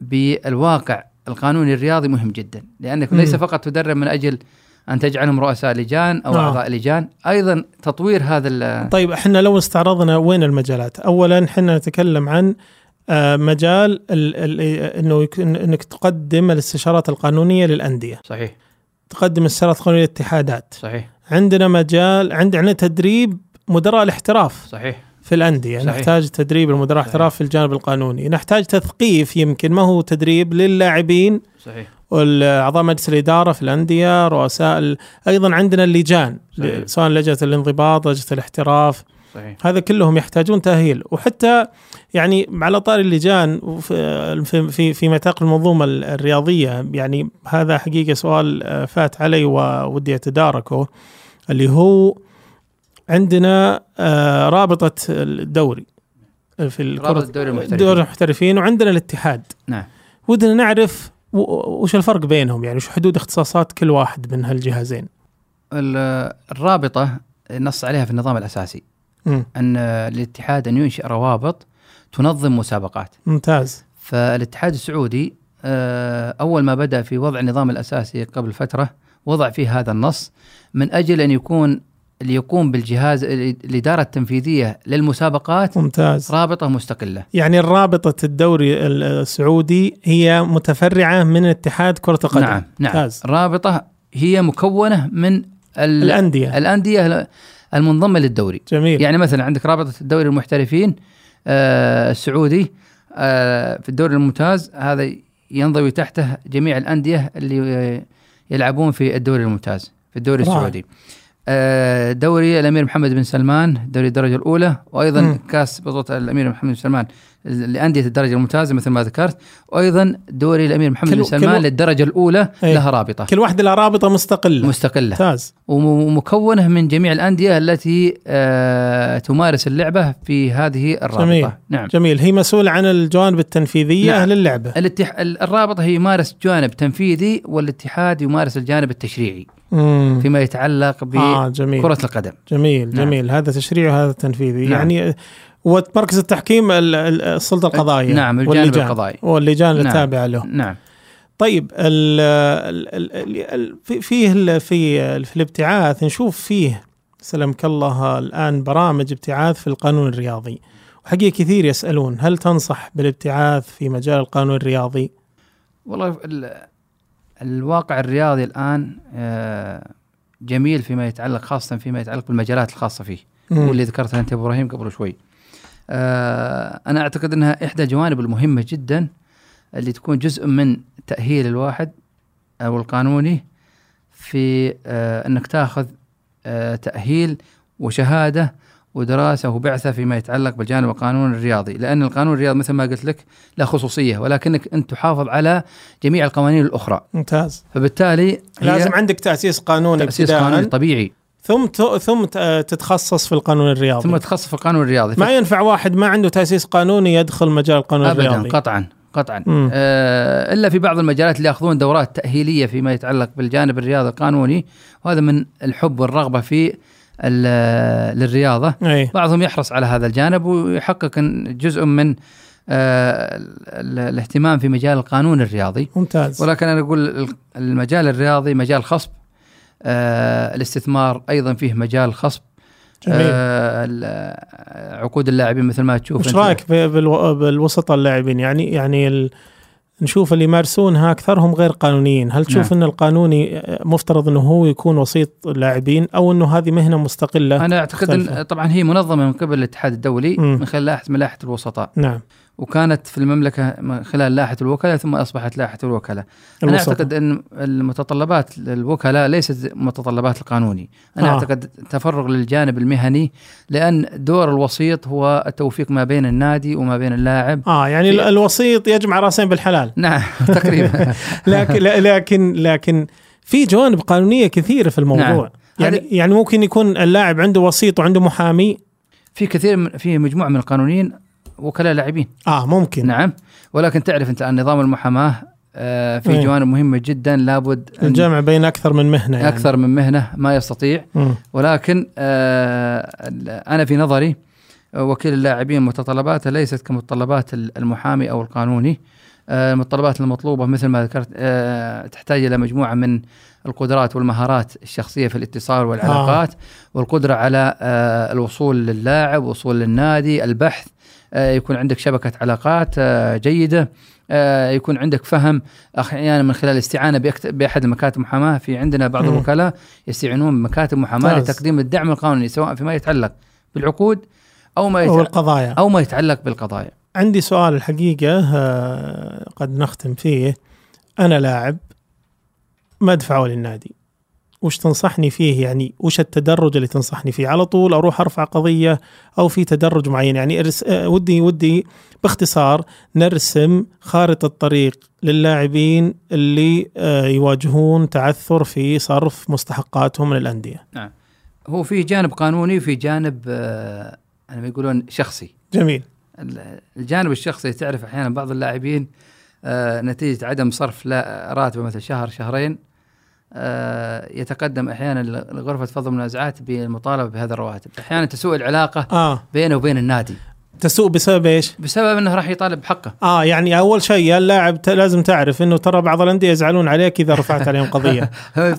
بالواقع القانوني الرياضي مهم جدا، لأنك مم. ليس فقط تدرب من أجل أن تجعلهم رؤساء لجان أو آه. أعضاء لجان، أيضا تطوير هذا. طيب احنا لو استعرضنا وين المجالات، أولا احنا نتكلم عن مجال أنه أنك تقدم الاستشارات القانونية للأندية. صحيح. تقدم الاستشارات القانونية للاتحادات. صحيح. عندنا مجال عندنا تدريب مدراء الاحتراف. صحيح. في الأندية. صحيح. نحتاج تدريب المدراء احتراف في الجانب القانوني، نحتاج تثقيف، يمكن ما هو تدريب للاعبين. صحيح. والأعضاء مجلس الإدارة في الأندية، رؤساء. أيضا عندنا اللجان، سواء لجنة الانضباط، لجنة الاحتراف. صحيح. هذا كلهم يحتاجون تأهيل. وحتى يعني على طار اللجان في في في نطاق المنظومة الرياضية، يعني هذا حقيقة سؤال فات علي وودي أتداركه، اللي هو عندنا رابطة الدوري في الدوري المحترفين، وعندنا الاتحاد. نعم. ودنا نعرف وش الفرق بينهم، يعني وش حدود اختصاصات كل واحد من هالجهازين. الرابطة نص عليها في النظام الأساسي م. أن الاتحاد أن ينشئ روابط تنظم مسابقات. ممتاز. فالاتحاد السعودي أول ما بدأ في وضع النظام الأساسي قبل فترة وضع فيه هذا النص من أجل أن يكون اللي يقوم بالجهاز الإدارة التنفيذية للمسابقات. ممتاز. رابطة مستقلة. يعني الرابطة الدوري السعودي هي متفرعة من اتحاد كرة القدم. نعم. نعم. الرابطة هي مكونة من الأندية الأندية المنضمة للدوري. جميل. يعني مثلا عندك رابطة الدوري المحترفين آه السعودي آه في الدوري الممتاز، هذا ينضوي تحته جميع الأندية اللي يلعبون في الدوري الممتاز في الدوري السعودي. دوري الأمير محمد بن سلمان دوري الدرجة الأولى، وأيضا م. كاس بطولة الأمير محمد بن سلمان لأندية الدرجة الممتازة مثل ما ذكرت، وأيضا دوري الأمير محمد كل... بن سلمان كل... للدرجة الأولى. أيه. لها رابطة، كل واحدة لها رابطة مستقلة مستقلة تاز. ومكونة من جميع الأندية التي آه تمارس اللعبة في هذه الرابطة. جميل. نعم. جميل. هي مسؤولة عن الجوانب التنفيذية. نعم. للعبة. الاتح... الرابطة هي يمارس جانب تنفيذي، والاتحاد يمارس الجانب التشريعي فيما يتعلق بكرة آه القدم. جميل. نعم. جميل. هذا تشريعي وهذا تنفيذي. نعم. يعني ومركز التحكيم السلطة القضائية. نعم. الجانب القضائي واللجان التابعة له. نعم. طيب ال ال ال ال فيه ال في في الابتعاث نشوف فيه سلمك الله الآن برامج ابتعاث في القانون الرياضي، وحقيقة كثير يسألون هل تنصح بالابتعاث في مجال القانون الرياضي؟ والله الواقع الرياضي الآن جميل فيما يتعلق، خاصة فيما يتعلق بالمجالات الخاصة فيه، واللي ذكرتها أنت إبراهيم قبل شوي. أنا أعتقد أنها إحدى الجوانب المهمة جدا اللي تكون جزء من تأهيل الواحد أو القانوني، في أنك تأخذ تأهيل وشهادة ودراسة وبعثة فيما يتعلق بالجانب القانون الرياضي، لأن القانون الرياضي مثل ما قلت لك له خصوصية، ولكنك أنت تحافظ على جميع القوانين الأخرى. ممتاز. فبالتالي لازم عندك تأسيس قانوني، تأسيس قانوني طبيعي، ثم ثم تتخصص في القانون الرياضي، ثم تتخصص في القانون الرياضي. ما ينفع واحد ما عنده تأسيس قانوني يدخل مجال القانون الرياضي أبدا، قطعا قطعا. آه إلا في بعض المجالات اللي يأخذون دورات تأهيلية فيما يتعلق بالجانب الرياضي القانوني، وهذا من الحب والرغبة في للرياضة. أي. بعضهم يحرص على هذا الجانب ويحقق جزء من آه الاهتمام في مجال القانون الرياضي. ممتاز. ولكن أنا أقول المجال الرياضي مجال خصب، آه الاستثمار أيضا فيه مجال خصب. جميل. آه عقود اللاعبين مثل ما تشوف. إيش رأيك بالوسطى اللاعبين؟ يعني يعني ال... نشوف اللي يمارسونها أكثرهم غير قانونيين، هل تشوف نعم. أن القانوني مفترض أنه هو يكون وسيط اللاعبين، أو أنه هذه مهنة مستقلة؟ أنا أعتقد أن طبعا هي منظمة من قبل الاتحاد الدولي م. من خلال لائحة ملاحة الوسطاء. نعم. وكانت في المملكة من خلال لائحة الوكلاء، ثم أصبحت لائحة الوكلاء. أنا أعتقد أن المتطلبات الوكلاء ليست متطلبات القانوني. أنا آه. أعتقد تفرغ للجانب المهني، لأن دور الوسيط هو التوفيق ما بين النادي وما بين اللاعب. آه يعني في... الوسيط يجمع راسين بالحلال. نعم تقريبا. لكن لكن لكن في جوانب قانونية كثيرة في الموضوع. نعم. يعني هل... يعني ممكن يكون اللاعب عنده وسيط وعنده محامي. في كثير من... في مجموعة من القانونيين وكلاء لاعبين. آه ممكن. نعم. ولكن تعرف أنت عن نظام المحاماة آه في أيه. جوانب مهمة جدا، لابد الجمع بين أكثر من مهنة، يعني. أكثر من مهنة ما يستطيع. م. ولكن آه أنا في نظري وكيل اللاعبين متطلباته ليست كمتطلبات المحامي أو القانوني. آه المتطلبات المطلوبة مثل ما ذكرت آه تحتاج إلى مجموعة من القدرات والمهارات الشخصية في الاتصال والعلاقات، آه. والقدرة على آه الوصول للاعب، وصول للنادي، البحث، يكون عندك شبكة علاقات جيدة، يكون عندك فهم أحيانا من خلال استعانة بأحد مكاتب محاماة. في عندنا بعض الوكلاء يستعينون بمكاتب محاماة لتقديم الدعم القانوني، سواء فيما يتعلق بالعقود أو ما يتعلق, أو القضايا. أو ما يتعلق بالقضايا. عندي سؤال الحقيقة قد نختم فيه. أنا لاعب مدفعه للنادي، وش تنصحني فيه؟ يعني وش التدرج اللي تنصحني فيه؟ على طول أروح أرفع قضية، أو في تدرج معين؟ يعني أرس... ودي ودي باختصار نرسم خارطة الطريق للاعبين اللي يواجهون تعثر في صرف مستحقاتهم من الأندية. نعم. هو في جانب قانوني وفي جانب أنا يعني يقولون شخصي. جميل. الجانب الشخصي تعرف أحيانا بعض اللاعبين نتيجة عدم صرف راتبه مثل شهر شهرين يتقدم أحيانا لغرفة فض المنازعات بالمطالبة بهذا الرواتب. أحيانا تسوء العلاقة آه. بينه وبين النادي. تسوء بسبب إيش؟ بسبب أنه راح يطالب بحقه. آه يعني أول شيء اللاعب لازم تعرف أنه ترى بعض الأندية يزعلون عليك إذا رفعت عليهم قضية.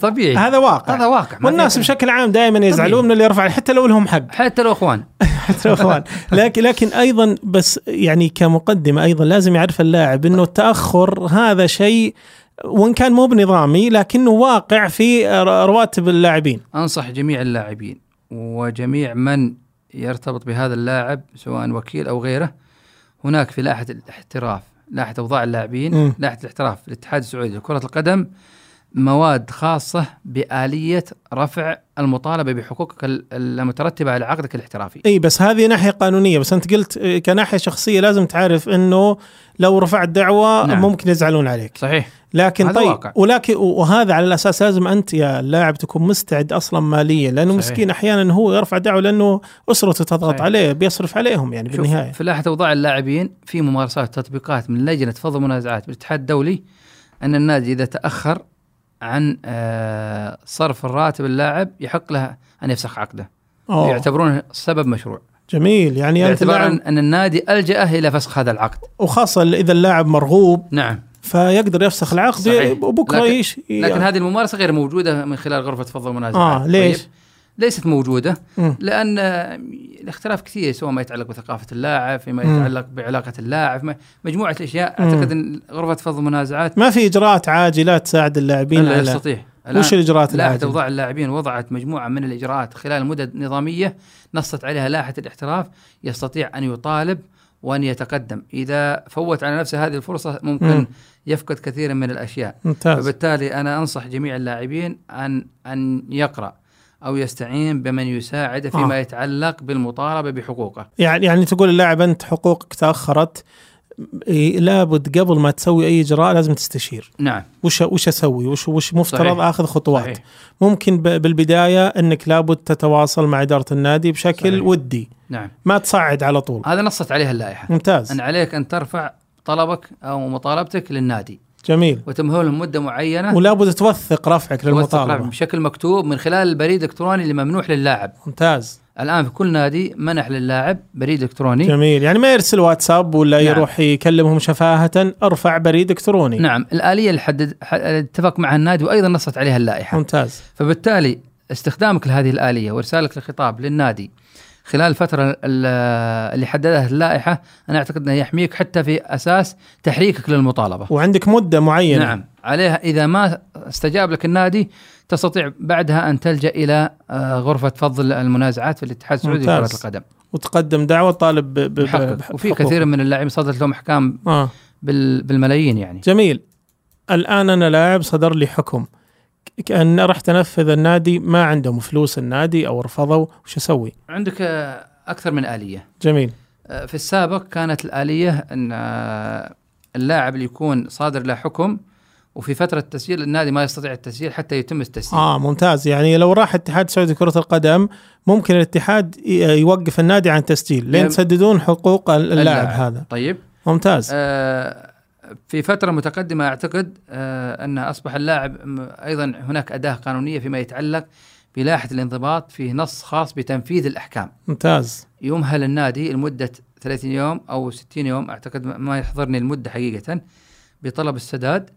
طبيعي. هذا واقع. هذا واقع. والناس بشكل عام دائما يزعلون من اللي يرفع، حتى لو لهم حق، حتى لو أخوان. حتى لو أخوان. لكن لكن أيضا بس يعني كمقدمة أيضا لازم يعرف اللاعب أنه التأخر هذا شيء وإن كان مو بنظامي لكنه واقع في رواتب اللاعبين. أنصح جميع اللاعبين وجميع من يرتبط بهذا اللاعب سواء وكيل أو غيره، هناك في لائحة الاحتراف، لائحة أوضاع اللاعبين، لائحة الاحتراف الاتحاد السعودي لكرة القدم، مواد خاصة بآلية رفع المطالبة بحقوقك المترتبة على عقدك الاحترافي. أي بس هذه ناحية قانونية، بس أنت قلت كناحية شخصية لازم تعرف أنه لو رفعت دعوة نعم. ممكن يزعلون عليك. صحيح. لكن طيب واقع. ولكن وهذا على الأساس لازم أنت يا اللاعب تكون مستعد أصلا ماليا، لأنه صحيح. مسكين أحيانا هو يرفع دعوة لأنه أسرته تضغط صحيح. عليه، بيصرف عليهم يعني بالنهاية. في لائحة أوضاع اللاعبين في ممارسات تطبيقات من لجنة فض منازعات بالاتحاد الدولي أن النادي إذا تأخر عن صرف الراتب اللاعب يحق له أن يفسخ عقده. أوه. يعتبرونه سبب مشروع. جميل. يعني اعتبار أن النادي ألجأه إلى فسخ هذا العقد، وخاصة إذا اللاعب مرغوب نعم فيقدر يفسخ العقد وبكرة إيش. لكن, لكن هذه الممارسة غير موجودة من خلال غرفة فض المنازعات. آه ليش؟ طيب. ليست موجودة م. لأن الاختلاف كثير، سواء ما يتعلق بثقافة اللاعب، فيما يتعلق بعلاقة اللاعب، مجموعة أشياء. أعتقد أن غرفة فض المنازعات ما في إجراءات عاجلة تساعد اللاعبين. لا يستطيع. وش الإجراءات؟ لائحة أوضاع اللاعبين وضعت مجموعة من الإجراءات خلال مدة نظامية نصت عليها لائحة الاحتراف، يستطيع أن يطالب وأن يتقدم. إذا فوت على نفسه هذه الفرصة ممكن م. يفقد كثيرا من الأشياء. ممتاز. فبالتالي أنا أنصح جميع اللاعبين أن أن يقرأ أو يستعين بمن يساعده فيما آه. يتعلق بالمطالبة بحقوقه. يعني يعني تقول اللاعب أنت حقوقك تأخرت، لابد قبل ما تسوي أي إجراء لازم تستشير. نعم. وش وش أسوي؟ وش وش مفترض صحيح. آخذ خطوات. صحيح. ممكن بالبداية أنك لابد تتواصل مع إدارة النادي بشكل صحيح. ودي. نعم. ما تصعد على طول. هذا نصت عليها اللائحة. ممتاز. أن عليك أن ترفع طلبك أو مطالبتك للنادي. جميل. وتمهله مدة معينة، ولا بد توثق رفعك للمطالبة بشكل مكتوب من خلال البريد الإلكتروني اللي ممنوح للاعب. ممتاز. الآن في كل نادي منح للاعب بريد إلكتروني. جميل. يعني ما يرسل واتساب ولا نعم. يروح يكلمهم شفاهة، ارفع بريد إلكتروني. نعم. الآلية اللي حدد اتفق معها النادي وأيضا نصت عليها اللائحة. ممتاز. فبالتالي استخدامك لهذه الآلية ورسالك الخطاب للنادي خلال الفترة اللي حددها اللائحة أنا أعتقد أنه يحميك حتى في أساس تحريكك للمطالبة، وعندك مدة معينة. نعم. عليها إذا ما استجاب لك النادي تستطيع بعدها أن تلجأ إلى غرفة فضل المنازعات في الاتحاد السعودي لكرة القدم، وتقدم دعوة طالب بحقك. وفي كثير من اللاعبين صدرت لهم أحكام آه. بالملايين يعني. جميل. الآن أنا لاعب صدر لي حكم كأن راح تنفذ النادي، ما عندهم فلوس النادي أو رفضوا، وش أسوي؟ عندك أكثر من آلية. جميل. في السابق كانت الآلية أن اللاعب اللي يكون صادر له حكم وفي فترة تسجيل النادي ما يستطيع التسجيل حتى يتم التسجيل. آه ممتاز. يعني لو راح الاتحاد السعودي لكرة القدم ممكن الاتحاد يوقف النادي عن التسجيل لين تسددون حقوق اللاعب هذا. طيب ممتاز. آه في فترة متقدمة أعتقد آه أن أصبح اللاعب أيضا هناك أداة قانونية فيما يتعلق بلائحة الانضباط، فيه نص خاص بتنفيذ الأحكام. ممتاز. يمهل النادي لمدة ثلاثين يوم أو ستين يوم أعتقد، ما يحضرني المدة حقيقة، بطلب السداد.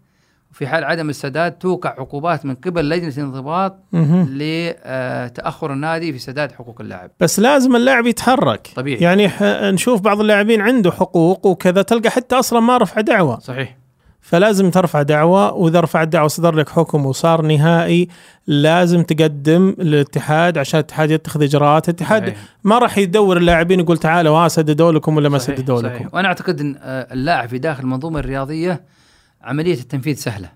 وفي حال عدم السداد توقع عقوبات من قبل لجنة الانضباط لتأخر النادي في سداد حقوق اللاعب. بس لازم اللاعب يتحرك طبيعي. يعني نشوف بعض اللاعبين عنده حقوق وكذا، تلقى حتى أصلا ما رفع دعوة. صحيح. فلازم ترفع دعوة، وإذا رفع دعوة صدر لك حكم وصار نهائي لازم تقدم للاتحاد عشان الاتحاد يتخذ إجراءات. الاتحاد ما راح يدور اللاعبين يقول تعالوا ها سددوا لكم ولا ما سددوا لكم. وأنا أعتقد أن اللاعب في داخل المنظومة الرياضية عملية التنفيذ سهلة.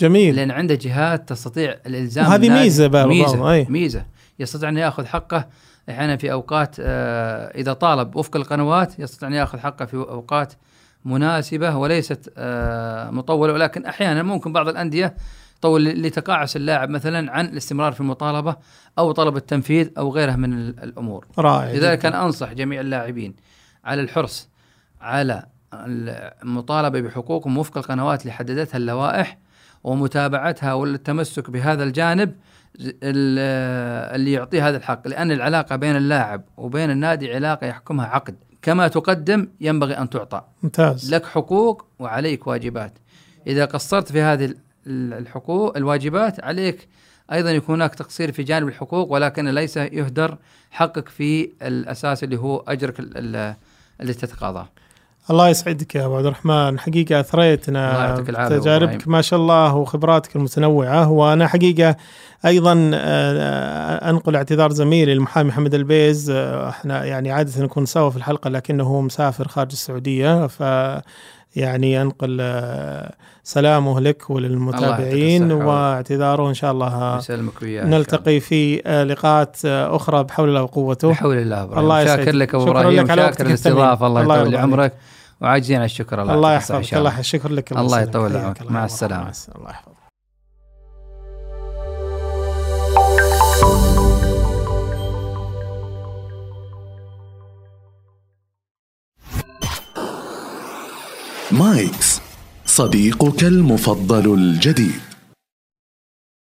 جميل. لأن عنده جهات تستطيع الإلزام. هذه ميزة بابا. ميزة. ميزة. يستطيع أن يأخذ حقه أحيانا في أوقات آه إذا طالب وفق القنوات يستطيع أن يأخذ حقه في أوقات مناسبة وليست آه مطولة، ولكن أحيانا ممكن بعض الأندية طول لتقاعس اللاعب مثلا عن الاستمرار في المطالبة أو طلب التنفيذ أو غيرها من الأمور. رائع. لذلك أنا أنصح جميع اللاعبين على الحرص على المطالبة بحقوقهم وفق القنوات اللي حددتها اللوائح ومتابعتها والتمسك بهذا الجانب اللي يعطيه هذا الحق، لأن العلاقة بين اللاعب وبين النادي علاقة يحكمها عقد. كما تقدم ينبغي أن تعطى. ممتاز. لك حقوق وعليك واجبات. إذا قصرت في هذه الحقوق الواجبات عليك أيضا يكون هناك تقصير في جانب الحقوق، ولكن ليس يهدر حقك في الأساس اللي هو أجرك اللي تتقاضاه. الله يسعدك يا أبو عبد الرحمن، حقيقة أثريتنا تجاربك ما شاء الله وخبراتك المتنوعة. وأنا حقيقة أيضا أنقل اعتذار زميلي المحامي محمد البيز، احنا يعني عادة نكون سوا في الحلقة لكنه مسافر خارج السعودية، ف يعني أنقل سلامه لك وللمتابعين واعتذاره. إن شاء الله نلتقي في لقاءات أخرى بحول الله وقوته. بحول الله. الله شاكر لك أبو إبراهيم، شاكر الاستضافة. الله يطول عمرك وعاجزين على الشكر. الله, الله يحفظك. الله شكر لك. الله يطول عمرك. مع السلامة. الله يحفظك. مايكس صديقك المفضل الجديد.